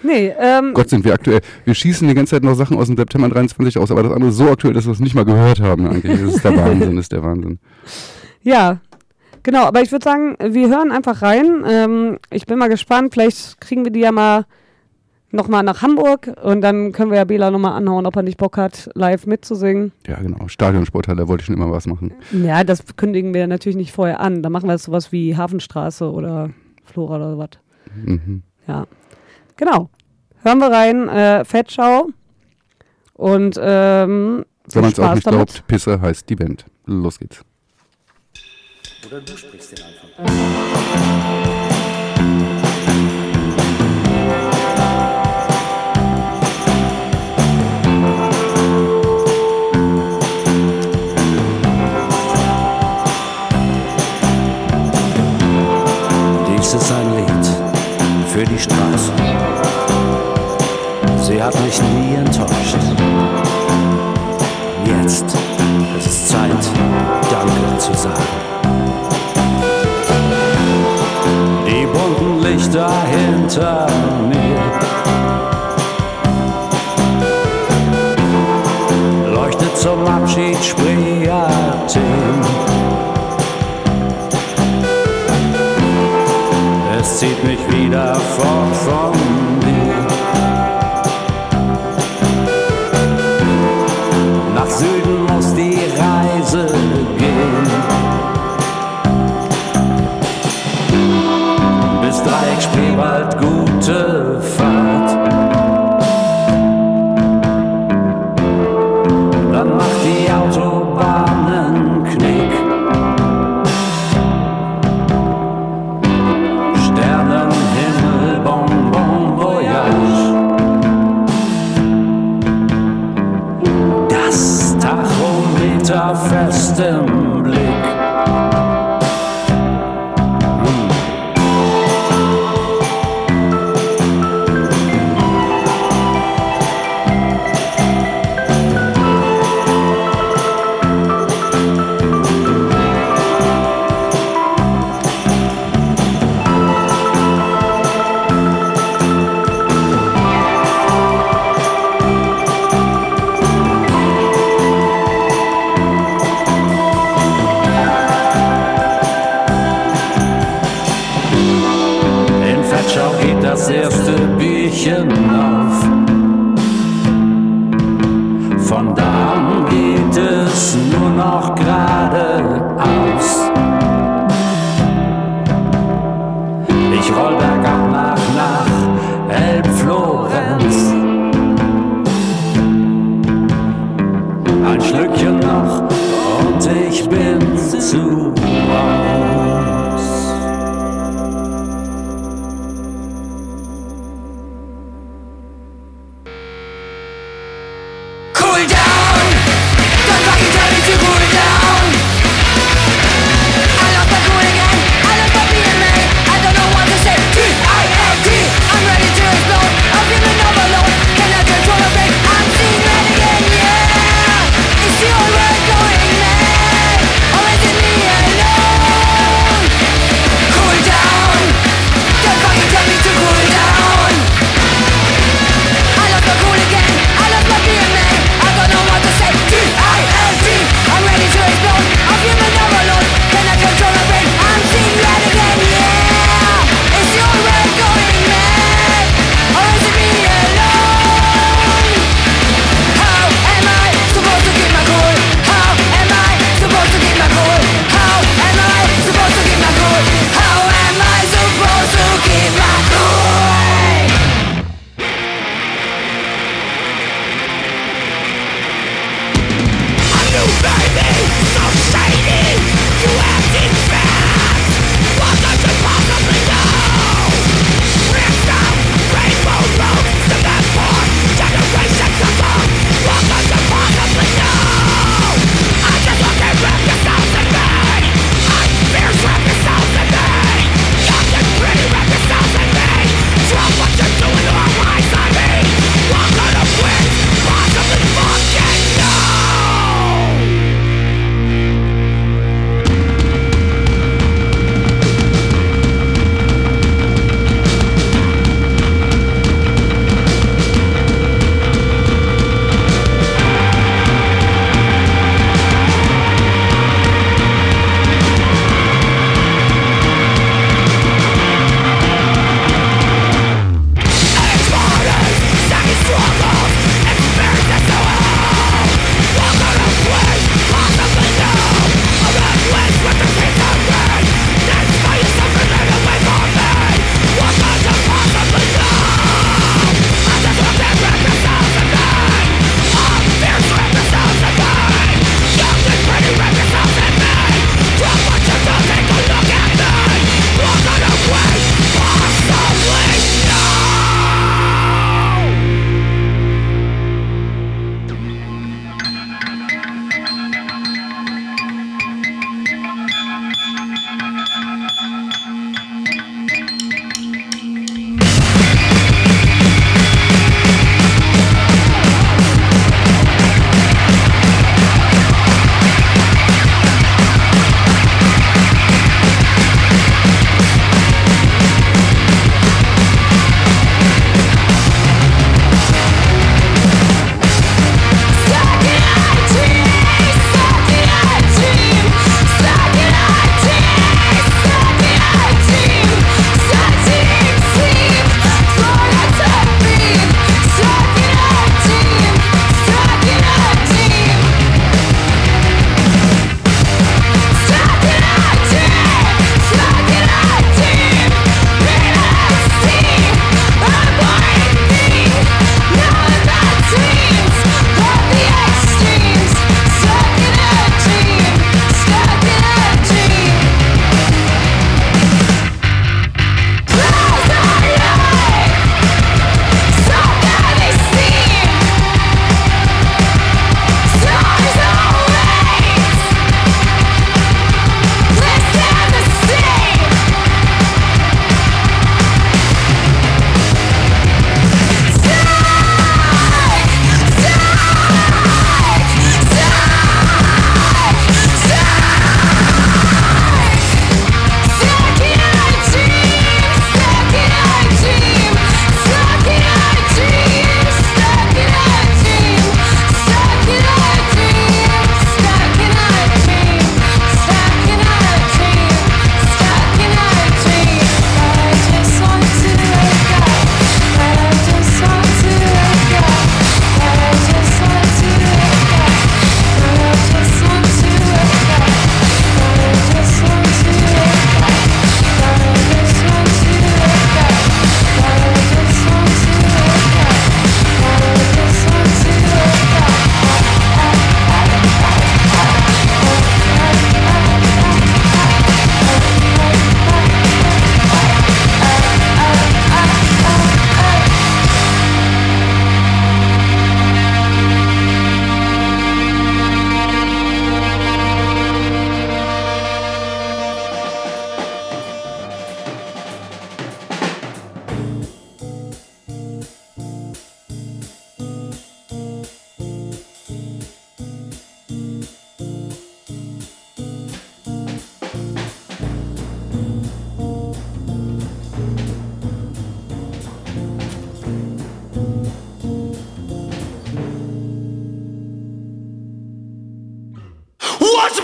Nee, ähm, Gott, sind wir aktuell. Wir schießen die ganze Zeit noch Sachen aus dem September dreiundzwanzig aus, aber das andere ist so aktuell, dass wir es nicht mal gehört haben eigentlich. Das ist der Wahnsinn, ist der Wahnsinn. Ja, genau. Aber ich würde sagen, wir hören einfach rein. Ähm, ich bin mal gespannt. Vielleicht kriegen wir die ja mal nochmal nach Hamburg und dann können wir ja Bela nochmal anhauen, ob er nicht Bock hat, live mitzusingen. Ja, genau. Stadionsporthalle, da wollte ich schon immer was machen. Ja, das kündigen wir natürlich nicht vorher an. Da machen wir jetzt sowas wie Hafenstraße oder Flora oder was. Mhm. Ja. Genau. Hören wir rein, äh, Fettschau und ähm, wenn man es auch nicht damit. Glaubt, Pisse heißt die Band. Los geht's. Oder du sprichst den Anfang. Dies ist ein Lied für die Straße. Sie hat mich nie enttäuscht. Jetzt ist es Zeit, Danke zu sagen. Die bunten Lichter hinter mir leuchtet zum Abschied Spreeathen. Es zieht mich wieder fort von dir. Nach Süden muss die Reise gehen. Bis Dreieck Spreewald, gute Fahrt. Dann macht die Autobahn einen Knick. Fest im Blick. Das erste Bierchen auf. Von da an geht es nur noch geradeaus. Ich roll bergab nach, nach Elbflorenz. Ein Schlückchen noch und ich bin zu raus.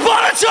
Fucking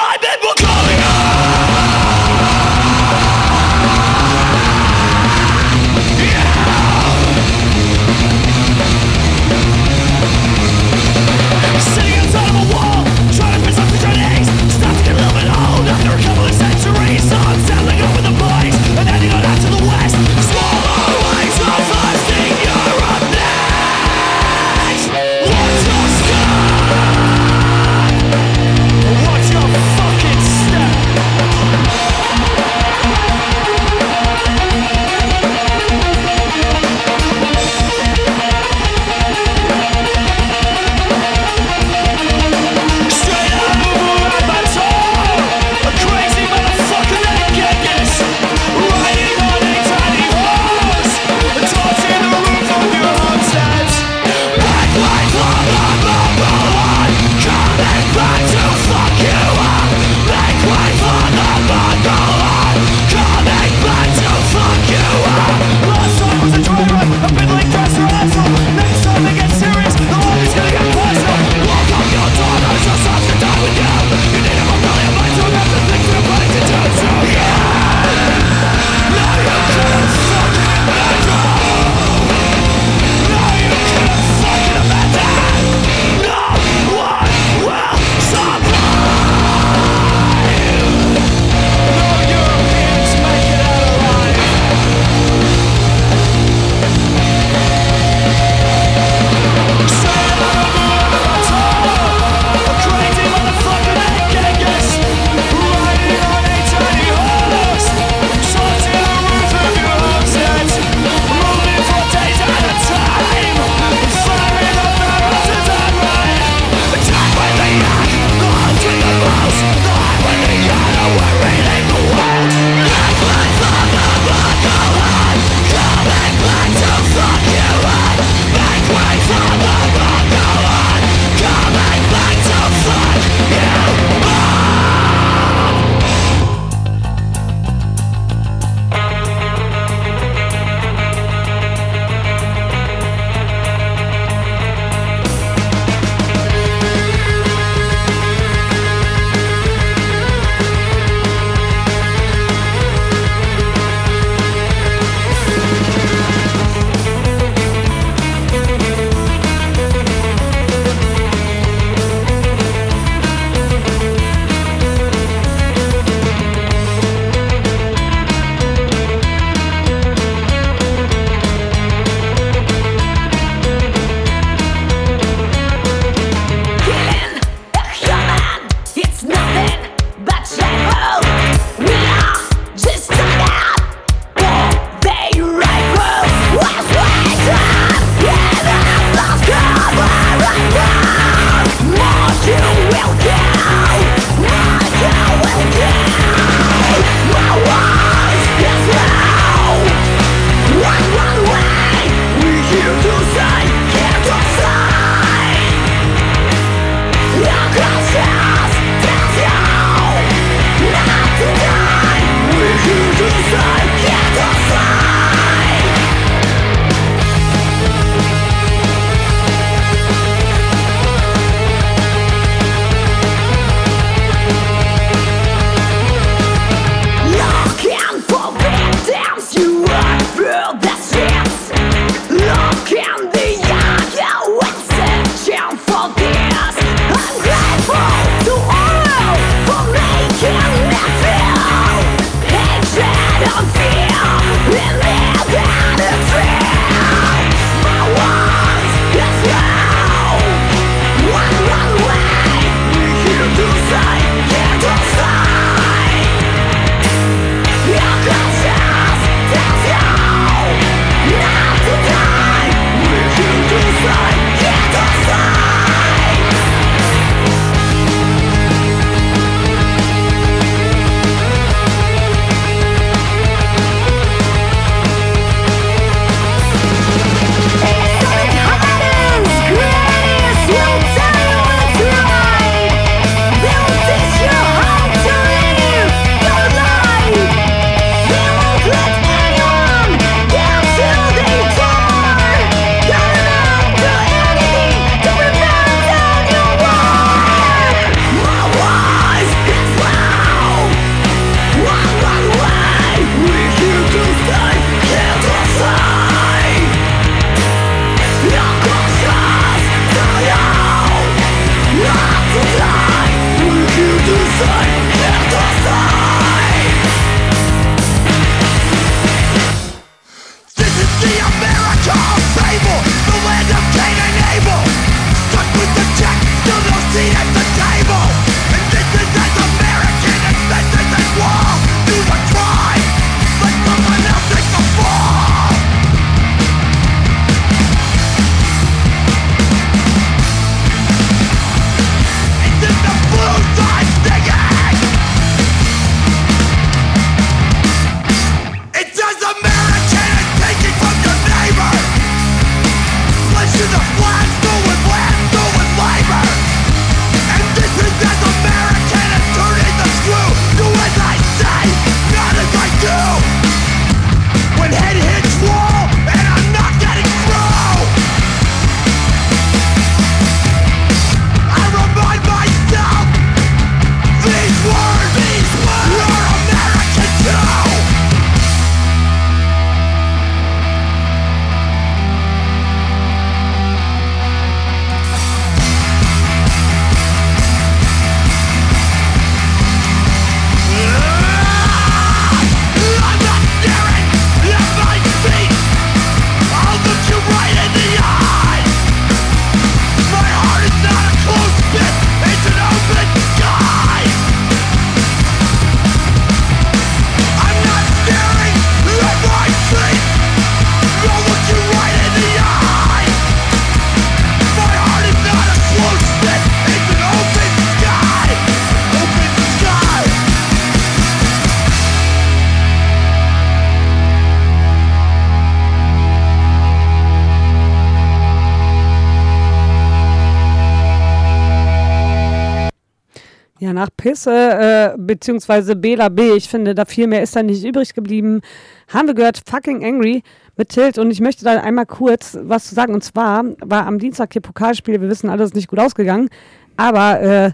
Ja, nach Pisse, äh, beziehungsweise Bela B. Ich finde, da viel mehr ist da nicht übrig geblieben. Haben wir gehört, Fucking Angry mit Tilt. Und ich möchte da einmal kurz was zu sagen. Und zwar war am Dienstag hier Pokalspiel. Wir wissen, alles ist nicht gut ausgegangen. Aber äh,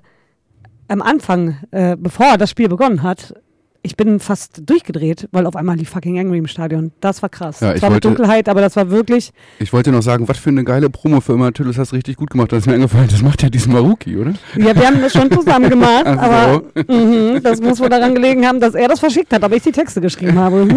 am Anfang, äh, bevor das Spiel begonnen hat, ich bin fast durchgedreht, weil auf einmal die Fucking Angry im Stadion. Das war krass. Ja, ich Zwar wollte, mit Dunkelheit, aber das war wirklich... Ich wollte noch sagen, was für eine geile Promo für immer. Tüdels, hast richtig gut gemacht. Das ist mir eingefallen. Das macht ja diesen Maruki, oder? Ja, wir haben das schon zusammen gemacht. Ach, aber mh, das muss wohl daran gelegen haben, dass er das verschickt hat, aber ich die Texte geschrieben habe.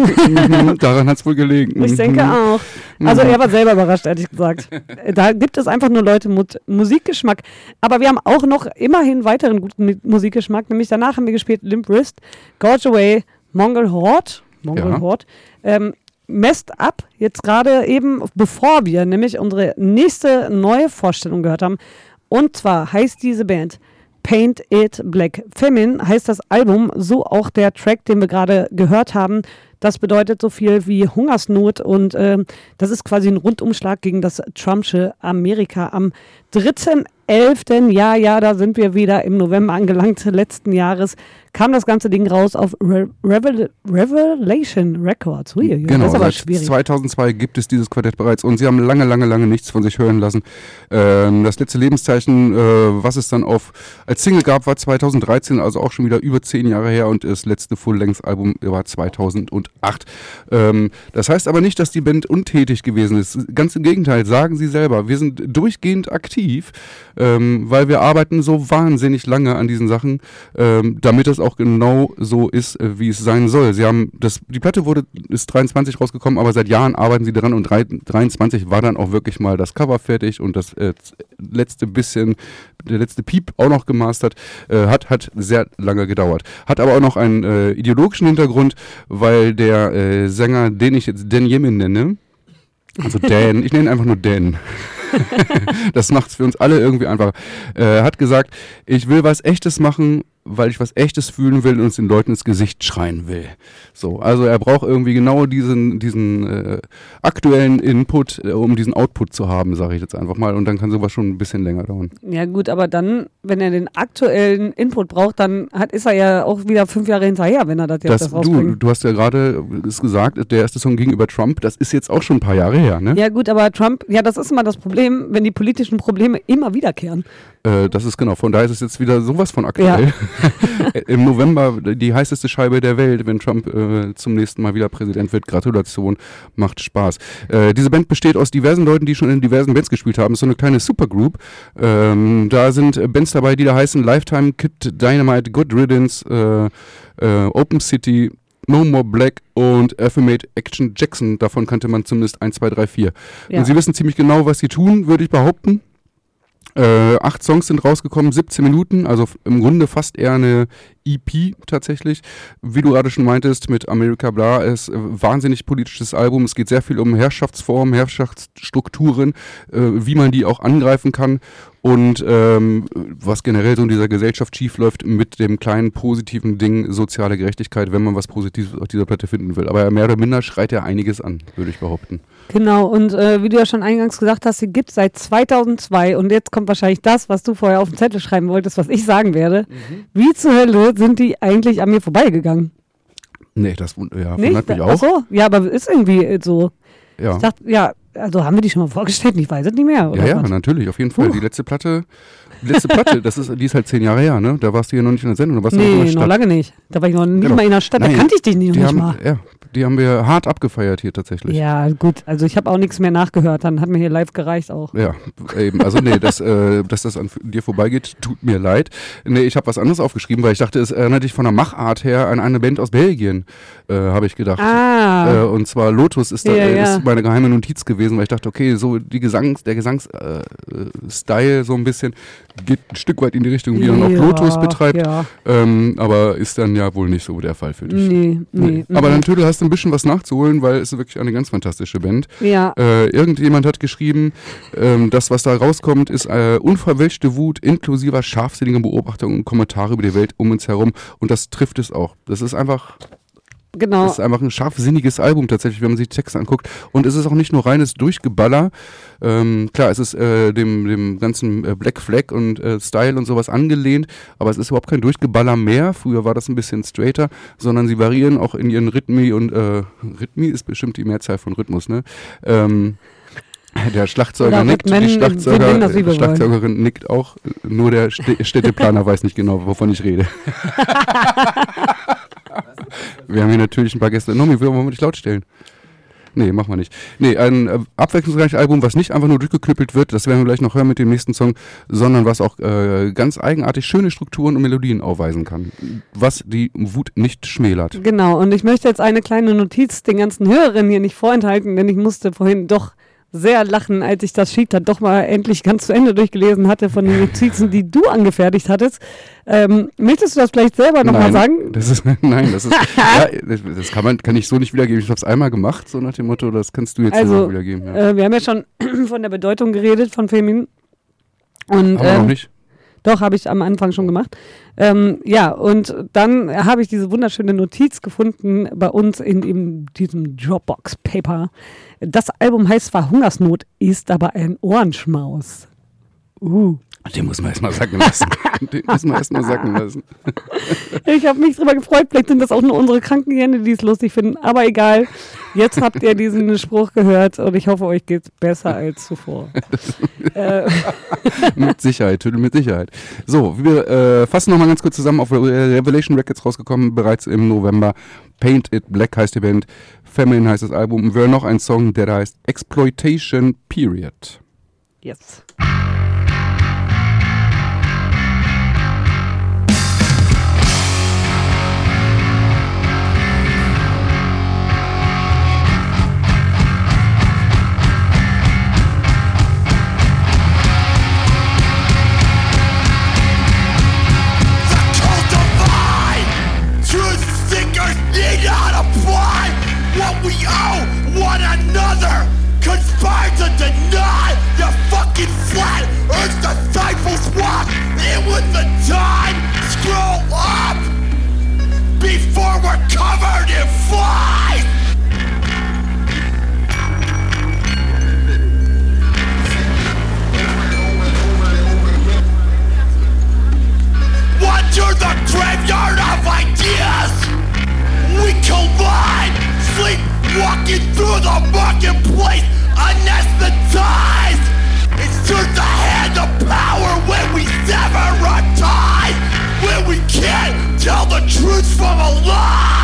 Daran hat es wohl gelegen. Ich denke auch. Also er war selber überrascht, ehrlich gesagt. Da gibt es einfach nur Leute mit Musikgeschmack. Aber wir haben auch noch immerhin weiteren guten Musikgeschmack. Nämlich danach haben wir gespielt Limp Wrist, Gorge Away, Mongol Horde, Mongol ja. Horde, ähm, Messed Up, jetzt gerade eben, bevor wir nämlich unsere nächste neue Vorstellung gehört haben. Und zwar heißt diese Band Paint It Black. Femin heißt das Album, so auch der Track, den wir gerade gehört haben. Das bedeutet so viel wie Hungersnot und äh, das ist quasi ein Rundumschlag gegen das Trumpsche Amerika am dritten elften Ja, ja, da sind wir wieder im November angelangt letzten Jahres. Kam das ganze Ding raus auf Re- Revel- Revelation Records. Ui, genau, das ist aber seit schwierig. zweitausendzwei gibt es dieses Quartett bereits und sie haben lange, lange, lange nichts von sich hören lassen. Ähm, das letzte Lebenszeichen, äh, was es dann auf als Single gab, war zweitausenddreizehn, also auch schon wieder über zehn Jahre her, und das letzte Full-Length-Album war zweitausendacht. Ähm, das heißt aber nicht, dass die Band untätig gewesen ist. Ganz im Gegenteil, sagen sie selber. Wir sind durchgehend aktiv, ähm, weil wir arbeiten so wahnsinnig lange an diesen Sachen, ähm, damit das auch genau so ist, wie es sein soll. Sie haben das, die Platte wurde, ist dreiundzwanzig rausgekommen, aber seit Jahren arbeiten sie daran und dreiundzwanzig war dann auch wirklich mal das Cover fertig und das äh, letzte bisschen, der letzte Piep auch noch gemastert. Äh, hat, hat sehr lange gedauert. Hat aber auch noch einen äh, ideologischen Hintergrund, weil der äh, Sänger, den ich jetzt Dan Yemin nenne, also Dan, ich nenne ihn einfach nur Dan. Das macht es für uns alle irgendwie einfacher. Äh, hat gesagt, ich will was Echtes machen, weil ich was Echtes fühlen will und es den Leuten ins Gesicht schreien will. So, also er braucht irgendwie genau diesen, diesen äh, aktuellen Input, äh, um diesen Output zu haben, sage ich jetzt einfach mal. Und dann kann sowas schon ein bisschen länger dauern. Ja gut, aber dann, wenn er den aktuellen Input braucht, dann hat, ist er ja auch wieder fünf Jahre hinterher, wenn er das jetzt das, rausbringt. Du, du hast ja gerade gesagt, der erste Song ging über Trump, das ist jetzt auch schon ein paar Jahre her, ne? Ja gut, aber Trump, ja das ist immer das Problem, wenn die politischen Probleme immer wiederkehren. Äh, das ist genau, von daher ist es jetzt wieder sowas von aktuell. Ja. Im November die heißeste Scheibe der Welt, wenn Trump äh, zum nächsten Mal wieder Präsident wird. Gratulation, macht Spaß. Äh, diese Band besteht aus diversen Leuten, die schon in diversen Bands gespielt haben. Ist so eine kleine Supergroup. Ähm, da sind Bands dabei, die da heißen Lifetime, Kid Dynamite, Good Riddance, äh, äh, Open City, No More Black und Affirmate Action Jackson. Davon kannte man zumindest eins, zwei, drei, vier. Ja. Und sie wissen ziemlich genau, was sie tun, würde ich behaupten. Äh, acht Songs sind rausgekommen, siebzehn Minuten, also im Grunde fast eher eine E P tatsächlich. Wie du gerade schon meintest, mit America Bla ist ein wahnsinnig politisches Album. Es geht sehr viel um Herrschaftsformen, Herrschaftsstrukturen, äh, wie man die auch angreifen kann und ähm, was generell so in dieser Gesellschaft schiefläuft mit dem kleinen positiven Ding soziale Gerechtigkeit, wenn man was Positives auf dieser Platte finden will. Aber mehr oder minder schreit ja einiges an, würde ich behaupten. Genau, und äh, wie du ja schon eingangs gesagt hast, sie gibt es seit zweitausendzwei und jetzt kommt wahrscheinlich das, was du vorher auf den Zettel schreiben wolltest, was ich sagen werde. Mhm. Wie zur Hölle sind die eigentlich an mir vorbeigegangen? Nee, das ja, wundert mich auch. Ach so, ja, aber ist irgendwie so. Ja. Ich dachte, ja, also haben wir die schon mal vorgestellt, ich weiß es nicht mehr. Oder ja, ja, was? Natürlich, auf jeden Fall. Puh. Die letzte Platte, die letzte Platte, das ist, die ist halt zehn Jahre her, ne? Da warst du ja noch nicht in der Sendung, da warst du nee, noch in der Stadt. Nee, noch lange nicht. Da war ich noch nicht genau. mal in der Stadt, Nein, da kannte ich dich nicht, noch nicht mal. Ja. Die haben wir hart abgefeiert hier tatsächlich. Ja, gut. Also ich habe auch nichts mehr nachgehört. Dann hat mir hier live gereicht auch. Ja, eben. Also nee, dass, äh, dass das an dir vorbeigeht, tut mir leid. Nee, ich habe was anderes aufgeschrieben, weil ich dachte, es erinnert dich von der Machart her an eine Band aus Belgien, äh, habe ich gedacht. Ah. Äh, und zwar Lotus ist, da, ja, ja. ist meine geheime Notiz gewesen, weil ich dachte, okay, so die Gesangs, der Gesangsstyle äh, so ein bisschen geht ein Stück weit in die Richtung, wie ja, dann auch Lotus betreibt. Ja. Ähm, aber ist dann ja wohl nicht so der Fall für dich. Nee, nee. nee. Aber dann Tüdel hast ein bisschen was nachzuholen, weil es ist wirklich eine ganz fantastische Band. Ja. Äh, irgendjemand hat geschrieben, ähm, das, was da rauskommt, ist äh, unverwelschte Wut inklusiver scharfsinniger Beobachtungen und Kommentare über die Welt um uns herum. Und das trifft es auch. Das ist einfach Genau. Es ist einfach ein scharfsinniges Album tatsächlich, wenn man sich die Texte anguckt. Und es ist auch nicht nur reines Durchgeballer. Ähm, klar, es ist äh, dem, dem ganzen äh, Black Flag und äh, Style und sowas angelehnt, aber es ist überhaupt kein Durchgeballer mehr. Früher war das ein bisschen straighter, sondern sie variieren auch in ihren Rhythmi und äh, Rhythmi ist bestimmt die Mehrzahl von Rhythmus, ne? Ähm, Der Schlagzeuger nickt, die Schlagzeuger, die Schlagzeugerin nickt auch, nur der Städteplaner weiß nicht genau, wovon ich rede. Wir haben hier natürlich ein paar Gäste. Nomi, wollen wir nicht laut stellen? Nee, machen wir nicht. Nee, ein abwechslungsreiches Album, was nicht einfach nur durchgeknüppelt wird, das werden wir gleich noch hören mit dem nächsten Song, sondern was auch äh, ganz eigenartig schöne Strukturen und Melodien aufweisen kann, was die Wut nicht schmälert. Genau, und ich möchte jetzt eine kleine Notiz den ganzen Hörerinnen hier nicht vorenthalten, denn ich musste vorhin doch sehr lachen, als ich das Sheet dann doch mal endlich ganz zu Ende durchgelesen hatte von den Notizen, die du angefertigt hattest. Ähm, möchtest du das vielleicht selber nochmal sagen? Das ist, nein, das ist, ja, das kann man, kann ich so nicht wiedergeben. Ich habe es einmal gemacht, so nach dem Motto, das kannst du jetzt also, selber wiedergeben. Ja. Äh, wir haben ja schon von der Bedeutung geredet von Feminin. Und, aber ähm, noch nicht. Doch, habe ich am Anfang schon gemacht. Ähm, ja, und dann habe ich diese wunderschöne Notiz gefunden bei uns in, in diesem Dropbox-Paper. Das Album heißt zwar Hungersnot, ist aber ein Ohrenschmaus. Uh. Den muss man erstmal sacken lassen. Den muss man erstmal sacken lassen. Ich habe mich drüber gefreut. Vielleicht sind das auch nur unsere Krankenhände, die es lustig finden. Aber egal. Jetzt habt ihr diesen Spruch gehört und ich hoffe, euch geht's besser als zuvor. äh. Mit Sicherheit, mit Sicherheit. So, wir äh, fassen nochmal ganz kurz zusammen. Auf Revelation Records rausgekommen, bereits im November. Paint It Black heißt die Band. Feminine heißt das Album. Wir hören noch einen Song, der da heißt Exploitation Period. Yes. We owe one another, conspire to deny the fucking flat earth disciples walk. It was the time, scroll up, before we're covered in flies. Wander the graveyard of ideas, we collide, sleep walking through the marketplace, anesthetized. It's turned the hand of power when we sever our ties, when we can't tell the truth from a lie.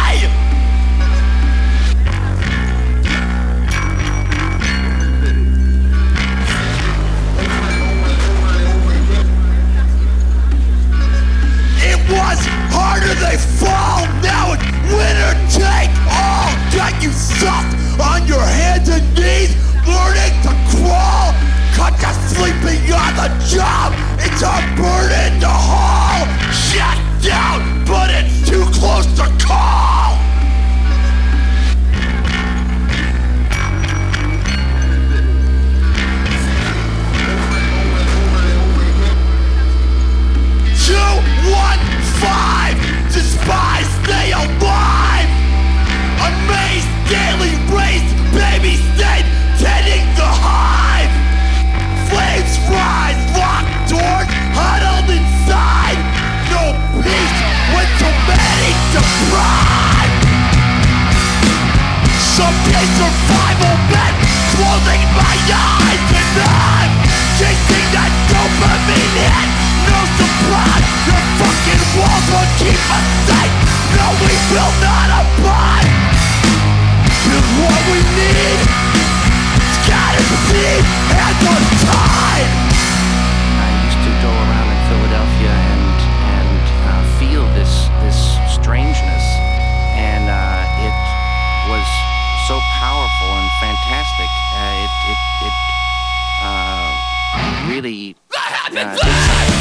It was harder they fall, now it's winner take all. Got you sucked on your hands and knees, learning to crawl. Cut to sleeping on the job, it's a burden to haul. Shut down, but it's too close to call. two one five, despise, stay alive. Amazed, daily race, baby state, tending the hive. Flames rise, locked doors, huddled inside. No peace with traumatic deprived. Someday survival meant closing my eyes, and I'm chasing that dopamine hit. No surprise, your fucking walls won't keep us safe. No, we will not abide. Cause what we need is scattered seed and untied. I used to go around in Philadelphia and and uh, feel this this strangeness, and uh, it was so powerful and fantastic. Uh, it it it uh, really. Uh, I've been just lost.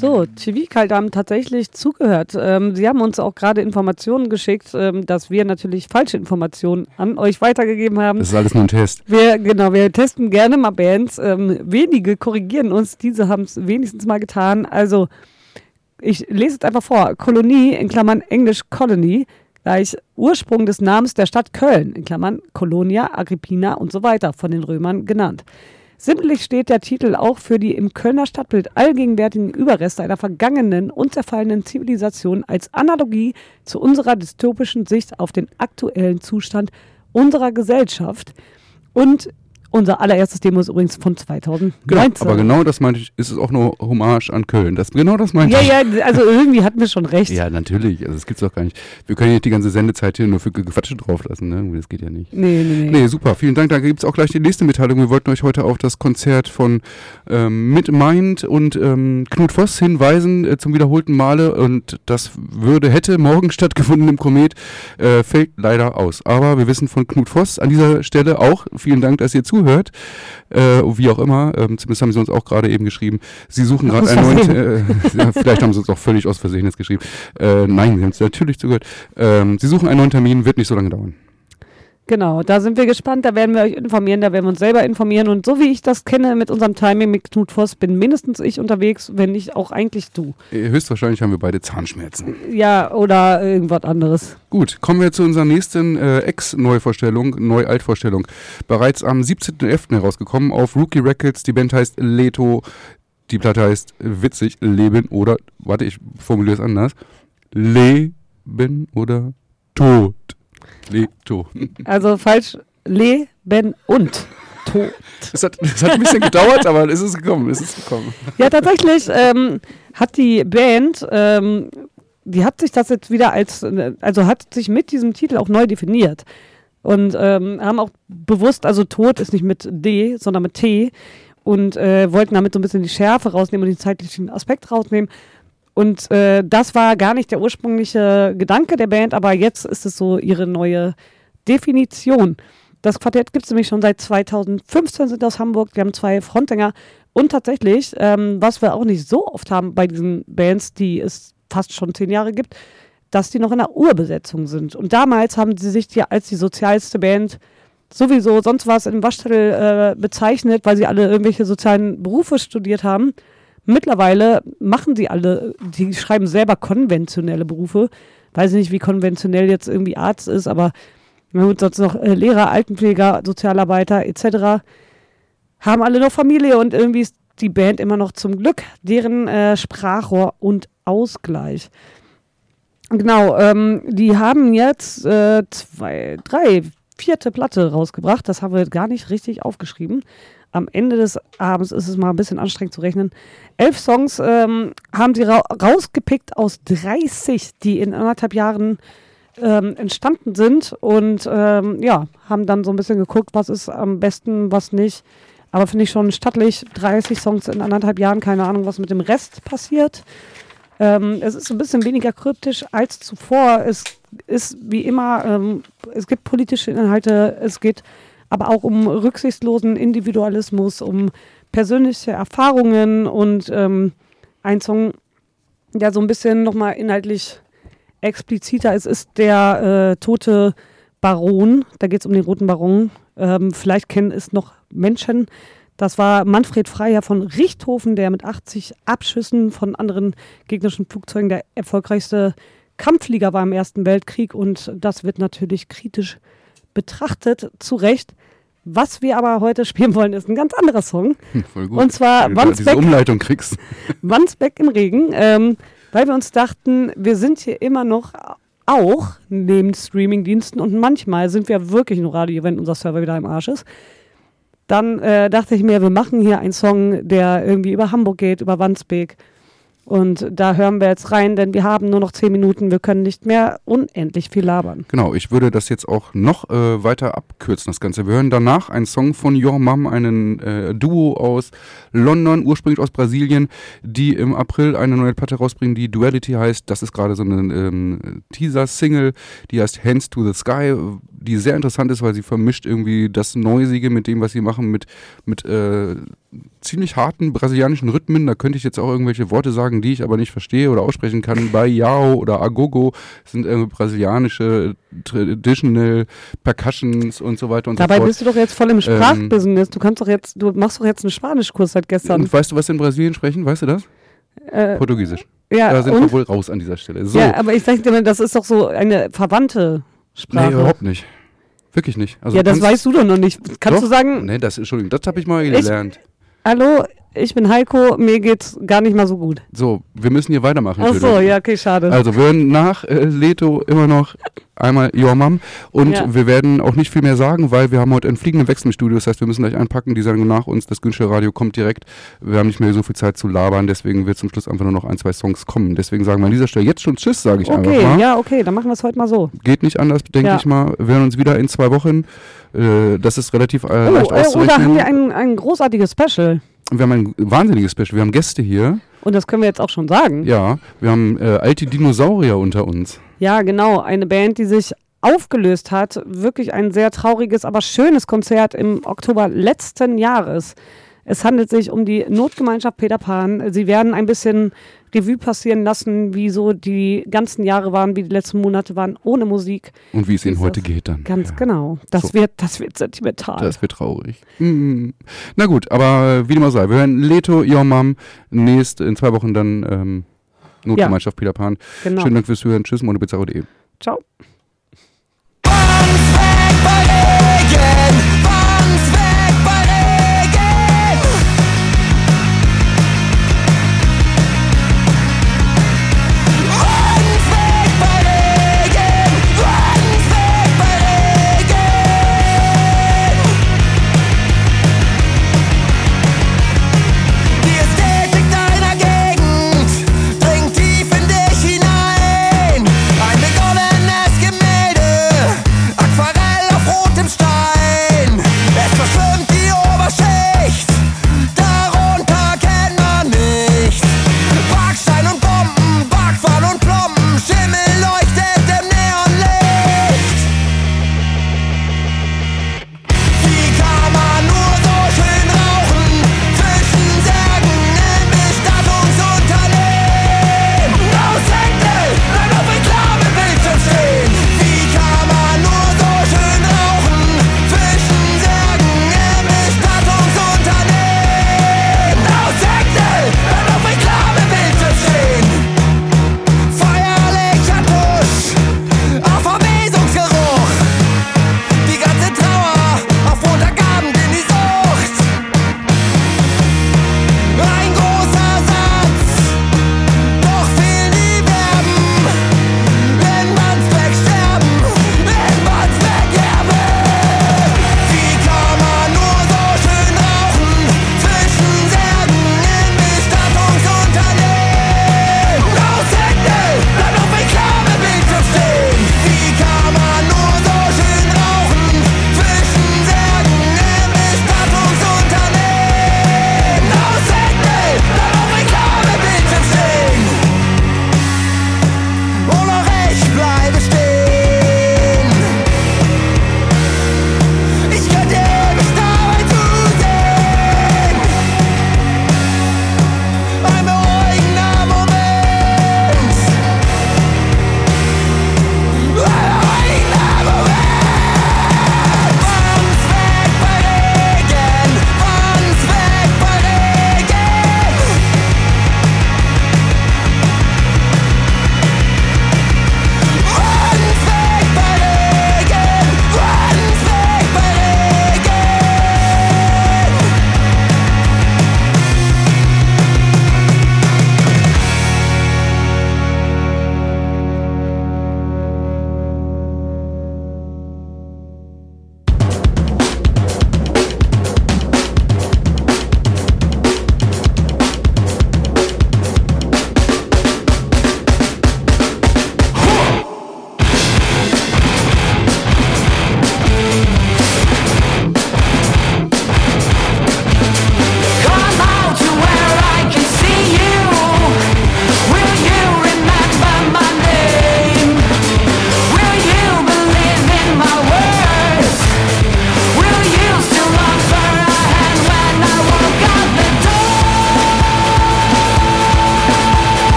So, T V Kult haben tatsächlich zugehört. Ähm, Sie haben uns auch gerade Informationen geschickt, ähm, dass wir natürlich falsche Informationen an euch weitergegeben haben. Das ist alles nur ein Test. Wir, genau, wir testen gerne mal Bands. Ähm, wenige korrigieren uns, diese haben es wenigstens mal getan. Also, ich lese es einfach vor. Kolonie, in Klammern Englisch Colony, gleich Ursprung des Namens der Stadt Köln, in Klammern Colonia, Agrippina und so weiter, von den Römern genannt. Sinnbildlich steht der Titel auch für die im Kölner Stadtbild allgegenwärtigen Überreste einer vergangenen und zerfallenen Zivilisation als Analogie zu unserer dystopischen Sicht auf den aktuellen Zustand unserer Gesellschaft. Und unser allererstes Demo ist übrigens von zweitausendneunzehn. Genau, aber genau das meinte ich, ist es auch nur Hommage an Köln. Das, genau das meinte ja, ich. Ja, ja, also irgendwie hatten wir schon recht. Ja, natürlich, also das gibt's doch gar nicht. Wir können nicht die ganze Sendezeit hier nur für Gequatsche drauflassen, ne? Das geht ja nicht. Nee, nee, nee. Nee, super, vielen Dank. Da gibt's auch gleich die nächste Mitteilung. Wir wollten euch heute auf das Konzert von ähm, MitMind und ähm, Knut Voss hinweisen äh, zum wiederholten Male. Und das würde, hätte morgen stattgefunden im Komet, äh, fällt leider aus. Aber wir wissen von Knut Voss an dieser Stelle auch, vielen Dank, dass ihr zu hört, äh, wie auch immer, ähm, zumindest haben sie uns auch gerade eben geschrieben, sie suchen gerade einen neuen, äh, ja, vielleicht haben sie uns auch völlig aus Versehen jetzt geschrieben, äh, nein, sie haben es natürlich zugehört, ähm, sie suchen einen neuen Termin, wird nicht so lange dauern. Genau, da sind wir gespannt, da werden wir euch informieren, da werden wir uns selber informieren und so wie ich das kenne mit unserem Timing mit Knut Voss, bin mindestens ich unterwegs, wenn nicht auch eigentlich du. Höchstwahrscheinlich haben wir beide Zahnschmerzen. Ja, oder irgendwas anderes. Gut, kommen wir zu unserer nächsten äh, Ex-Neuvorstellung, Neu-Alt-Vorstellung. Bereits am siebzehnten elften herausgekommen auf Rookie Records, die Band heißt Leto, die Platte heißt witzig, Leben oder, warte, ich formuliere es anders, Leben oder Tod. Leto. Also falsch, Leben und Tod. Es hat, hat ein bisschen gedauert, aber es ist gekommen, es ist gekommen. Ja, tatsächlich ähm, hat die Band, ähm, die hat sich das jetzt wieder als, also hat sich mit diesem Titel auch neu definiert. Und ähm, haben auch bewusst, also Tod ist nicht mit D, sondern mit T. Und äh, wollten damit so ein bisschen die Schärfe rausnehmen und den zeitlichen Aspekt rausnehmen. Und äh, das war gar nicht der ursprüngliche Gedanke der Band, aber jetzt ist es so ihre neue Definition. Das Quartett gibt es nämlich schon seit zweitausendfünfzehn, sind aus Hamburg, wir haben zwei Frontsänger. Und tatsächlich, ähm, was wir auch nicht so oft haben bei diesen Bands, die es fast schon zehn Jahre gibt, dass die noch in der Urbesetzung sind. Und damals haben sie sich ja als die sozialste Band sowieso, sonst war es im Waschzettel äh, bezeichnet, weil sie alle irgendwelche sozialen Berufe studiert haben. Mittlerweile machen sie alle, die schreiben selber konventionelle Berufe. Weiß ich nicht, wie konventionell jetzt irgendwie Arzt ist, aber wir haben sonst noch Lehrer, Altenpfleger, Sozialarbeiter et cetera. Haben alle noch Familie und irgendwie ist die Band immer noch zum Glück deren äh, Sprachrohr und Ausgleich. Genau, ähm, die haben jetzt äh, zwei, drei, vierte Platte rausgebracht. Das haben wir gar nicht richtig aufgeschrieben. Am Ende des Abends ist es mal ein bisschen anstrengend zu rechnen. Elf Songs ähm, haben sie ra- rausgepickt aus dreißig, die in anderthalb Jahren ähm, entstanden sind. Und ähm, ja, haben dann so ein bisschen geguckt, was ist am besten, was nicht. Aber finde ich schon stattlich, dreißig Songs in anderthalb Jahren, keine Ahnung, was mit dem Rest passiert. Ähm, es ist ein bisschen weniger kryptisch als zuvor. Es ist wie immer, ähm, es gibt politische Inhalte, es geht aber auch um rücksichtslosen Individualismus, um persönliche Erfahrungen und ähm, ein Song, der so ein bisschen nochmal inhaltlich expliziter ist, ist der äh, tote Baron. Da geht es um den roten Baron. Ähm, vielleicht kennen es noch Menschen. Das war Manfred Freiherr von Richthofen, der mit achtzig Abschüssen von anderen gegnerischen Flugzeugen der erfolgreichste Kampfflieger war im Ersten Weltkrieg. Und das wird natürlich kritisch betrachtet, zu Recht. Was wir aber heute spielen wollen, ist ein ganz anderer Song. Voll gut. Und zwar Wandsbeck, diese Umleitung kriegst. Wandsbeck im Regen, ähm, weil wir uns dachten, wir sind hier immer noch auch neben Streamingdiensten und manchmal sind wir wirklich nur Radio, wenn unser Server wieder im Arsch ist. Dann äh, dachte ich mir, wir machen hier einen Song, der irgendwie über Hamburg geht, über Wandsbeck. Und da hören wir jetzt rein, denn wir haben nur noch zehn Minuten, wir können nicht mehr unendlich viel labern. Genau, ich würde das jetzt auch noch äh, weiter abkürzen, das Ganze. Wir hören danach einen Song von Your Mom, einem äh, Duo aus London, ursprünglich aus Brasilien, die im April eine neue Platte rausbringen, die Duality heißt. Das ist gerade so eine ähm, Teaser-Single, die heißt Hands to the Sky, die sehr interessant ist, weil sie vermischt irgendwie das Noisige mit dem, was sie machen, mit, mit äh, ziemlich harten brasilianischen Rhythmen. Da könnte ich jetzt auch irgendwelche Worte sagen, Marken, die ich aber nicht verstehe oder aussprechen kann. Baião oder Agogo sind irgendwie brasilianische Traditional Percussions und so weiter und Dabei so fort. Dabei bist du doch jetzt voll im Sprachbusiness. Ähm, du kannst doch jetzt, du machst doch jetzt einen Spanischkurs seit gestern. Und weißt du, was in Brasilien sprechen? Weißt du das? Äh, Portugiesisch. Ja, da sind und? wir wohl raus an dieser Stelle. So. Ja, aber ich sag dir mal, das ist doch so eine verwandte Sprache. Nee, überhaupt nicht. Wirklich nicht. Also ja, das weißt du doch noch nicht. Kannst doch? du sagen... Nee, das, Entschuldigung, das habe ich mal gelernt. Ich, hallo, ich bin Heiko, mir geht's gar nicht mal so gut. So, wir müssen hier weitermachen. Ach so, ja, okay, schade. Also wir hören nach äh, Leto immer noch einmal Your Mom und ja. wir werden auch nicht viel mehr sagen, weil wir haben heute einen fliegenden Wechsel im Studio, das heißt, wir müssen gleich einpacken, die Sendung nach uns, das Günstige Radio kommt direkt, wir haben nicht mehr so viel Zeit zu labern, deswegen wird zum Schluss einfach nur noch ein, zwei Songs kommen, deswegen sagen wir an dieser Stelle jetzt schon Tschüss, sage ich okay, einfach mal. Okay, ja, okay, dann machen wir es heute mal so. Geht nicht anders, denke ja. ich mal, wir hören uns wieder in zwei Wochen, äh, das ist relativ äh, oh, leicht äh, auszurechnen. Oder haben wir ein, ein großartiges Special? Wir haben ein wahnsinniges Special, wir haben Gäste hier. Und das können wir jetzt auch schon sagen. Ja, wir haben äh, alte Dinosaurier unter uns. Ja, genau, eine Band, die sich aufgelöst hat. Wirklich ein sehr trauriges, aber schönes Konzert im Oktober letzten Jahres. Es handelt sich um die Notgemeinschaft Peter Pan. Sie werden ein bisschen Revue passieren lassen, wie so die ganzen Jahre waren, wie die letzten Monate waren, ohne Musik. Und wie es ihnen heute geht dann. Ganz ja. genau. Das, so. wird, das wird sentimental. Das wird traurig. Mhm. Na gut, aber wie dem auch sei. Wir hören Leto, Your Mom, nächst in zwei Wochen dann ähm, Notgemeinschaft ja. Peter Pan. Genau. Schönen Dank fürs Hören. Tschüss, mono bizarro punkt de. Ciao. Ask him.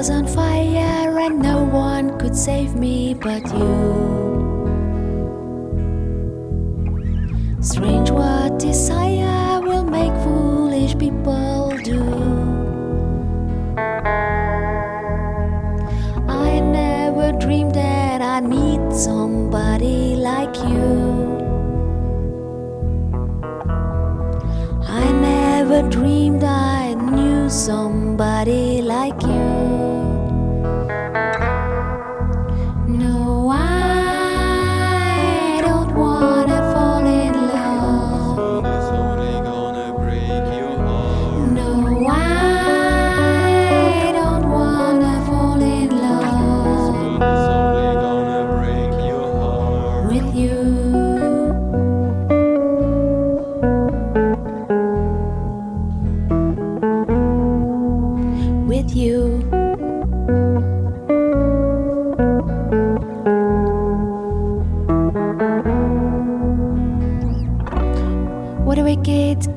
was on fire and no one could save me but you. Strange what desire will make foolish people do. I never dreamed that I'd meet somebody like you. I never dreamed I knew somebody like you.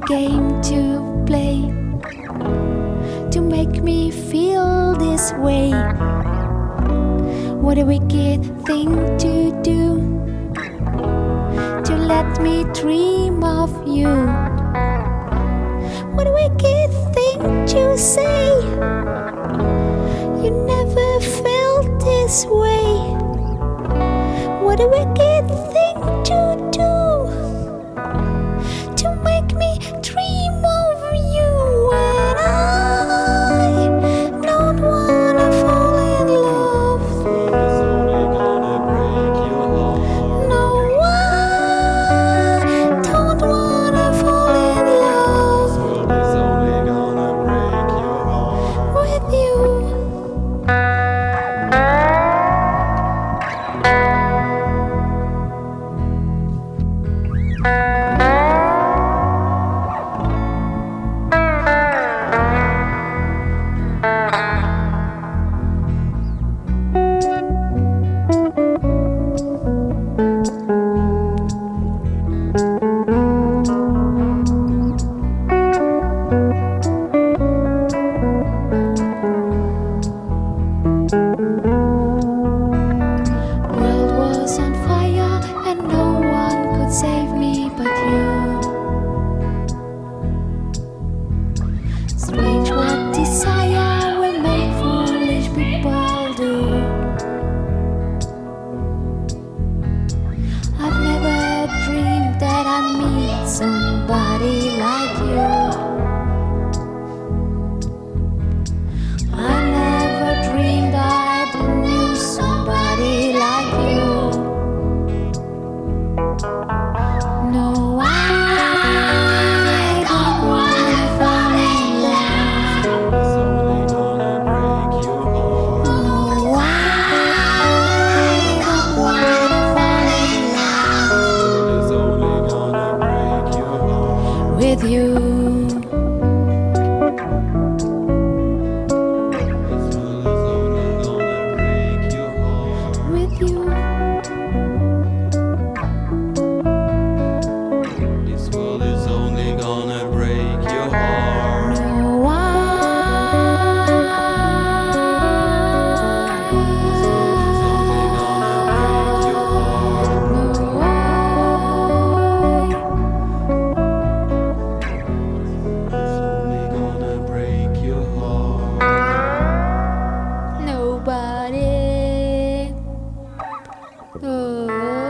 Game to play to make me feel this way. What a wicked thing to do to let me dream of you. What a wicked thing to say. You never felt this way. What a wicked thing to do. Oh.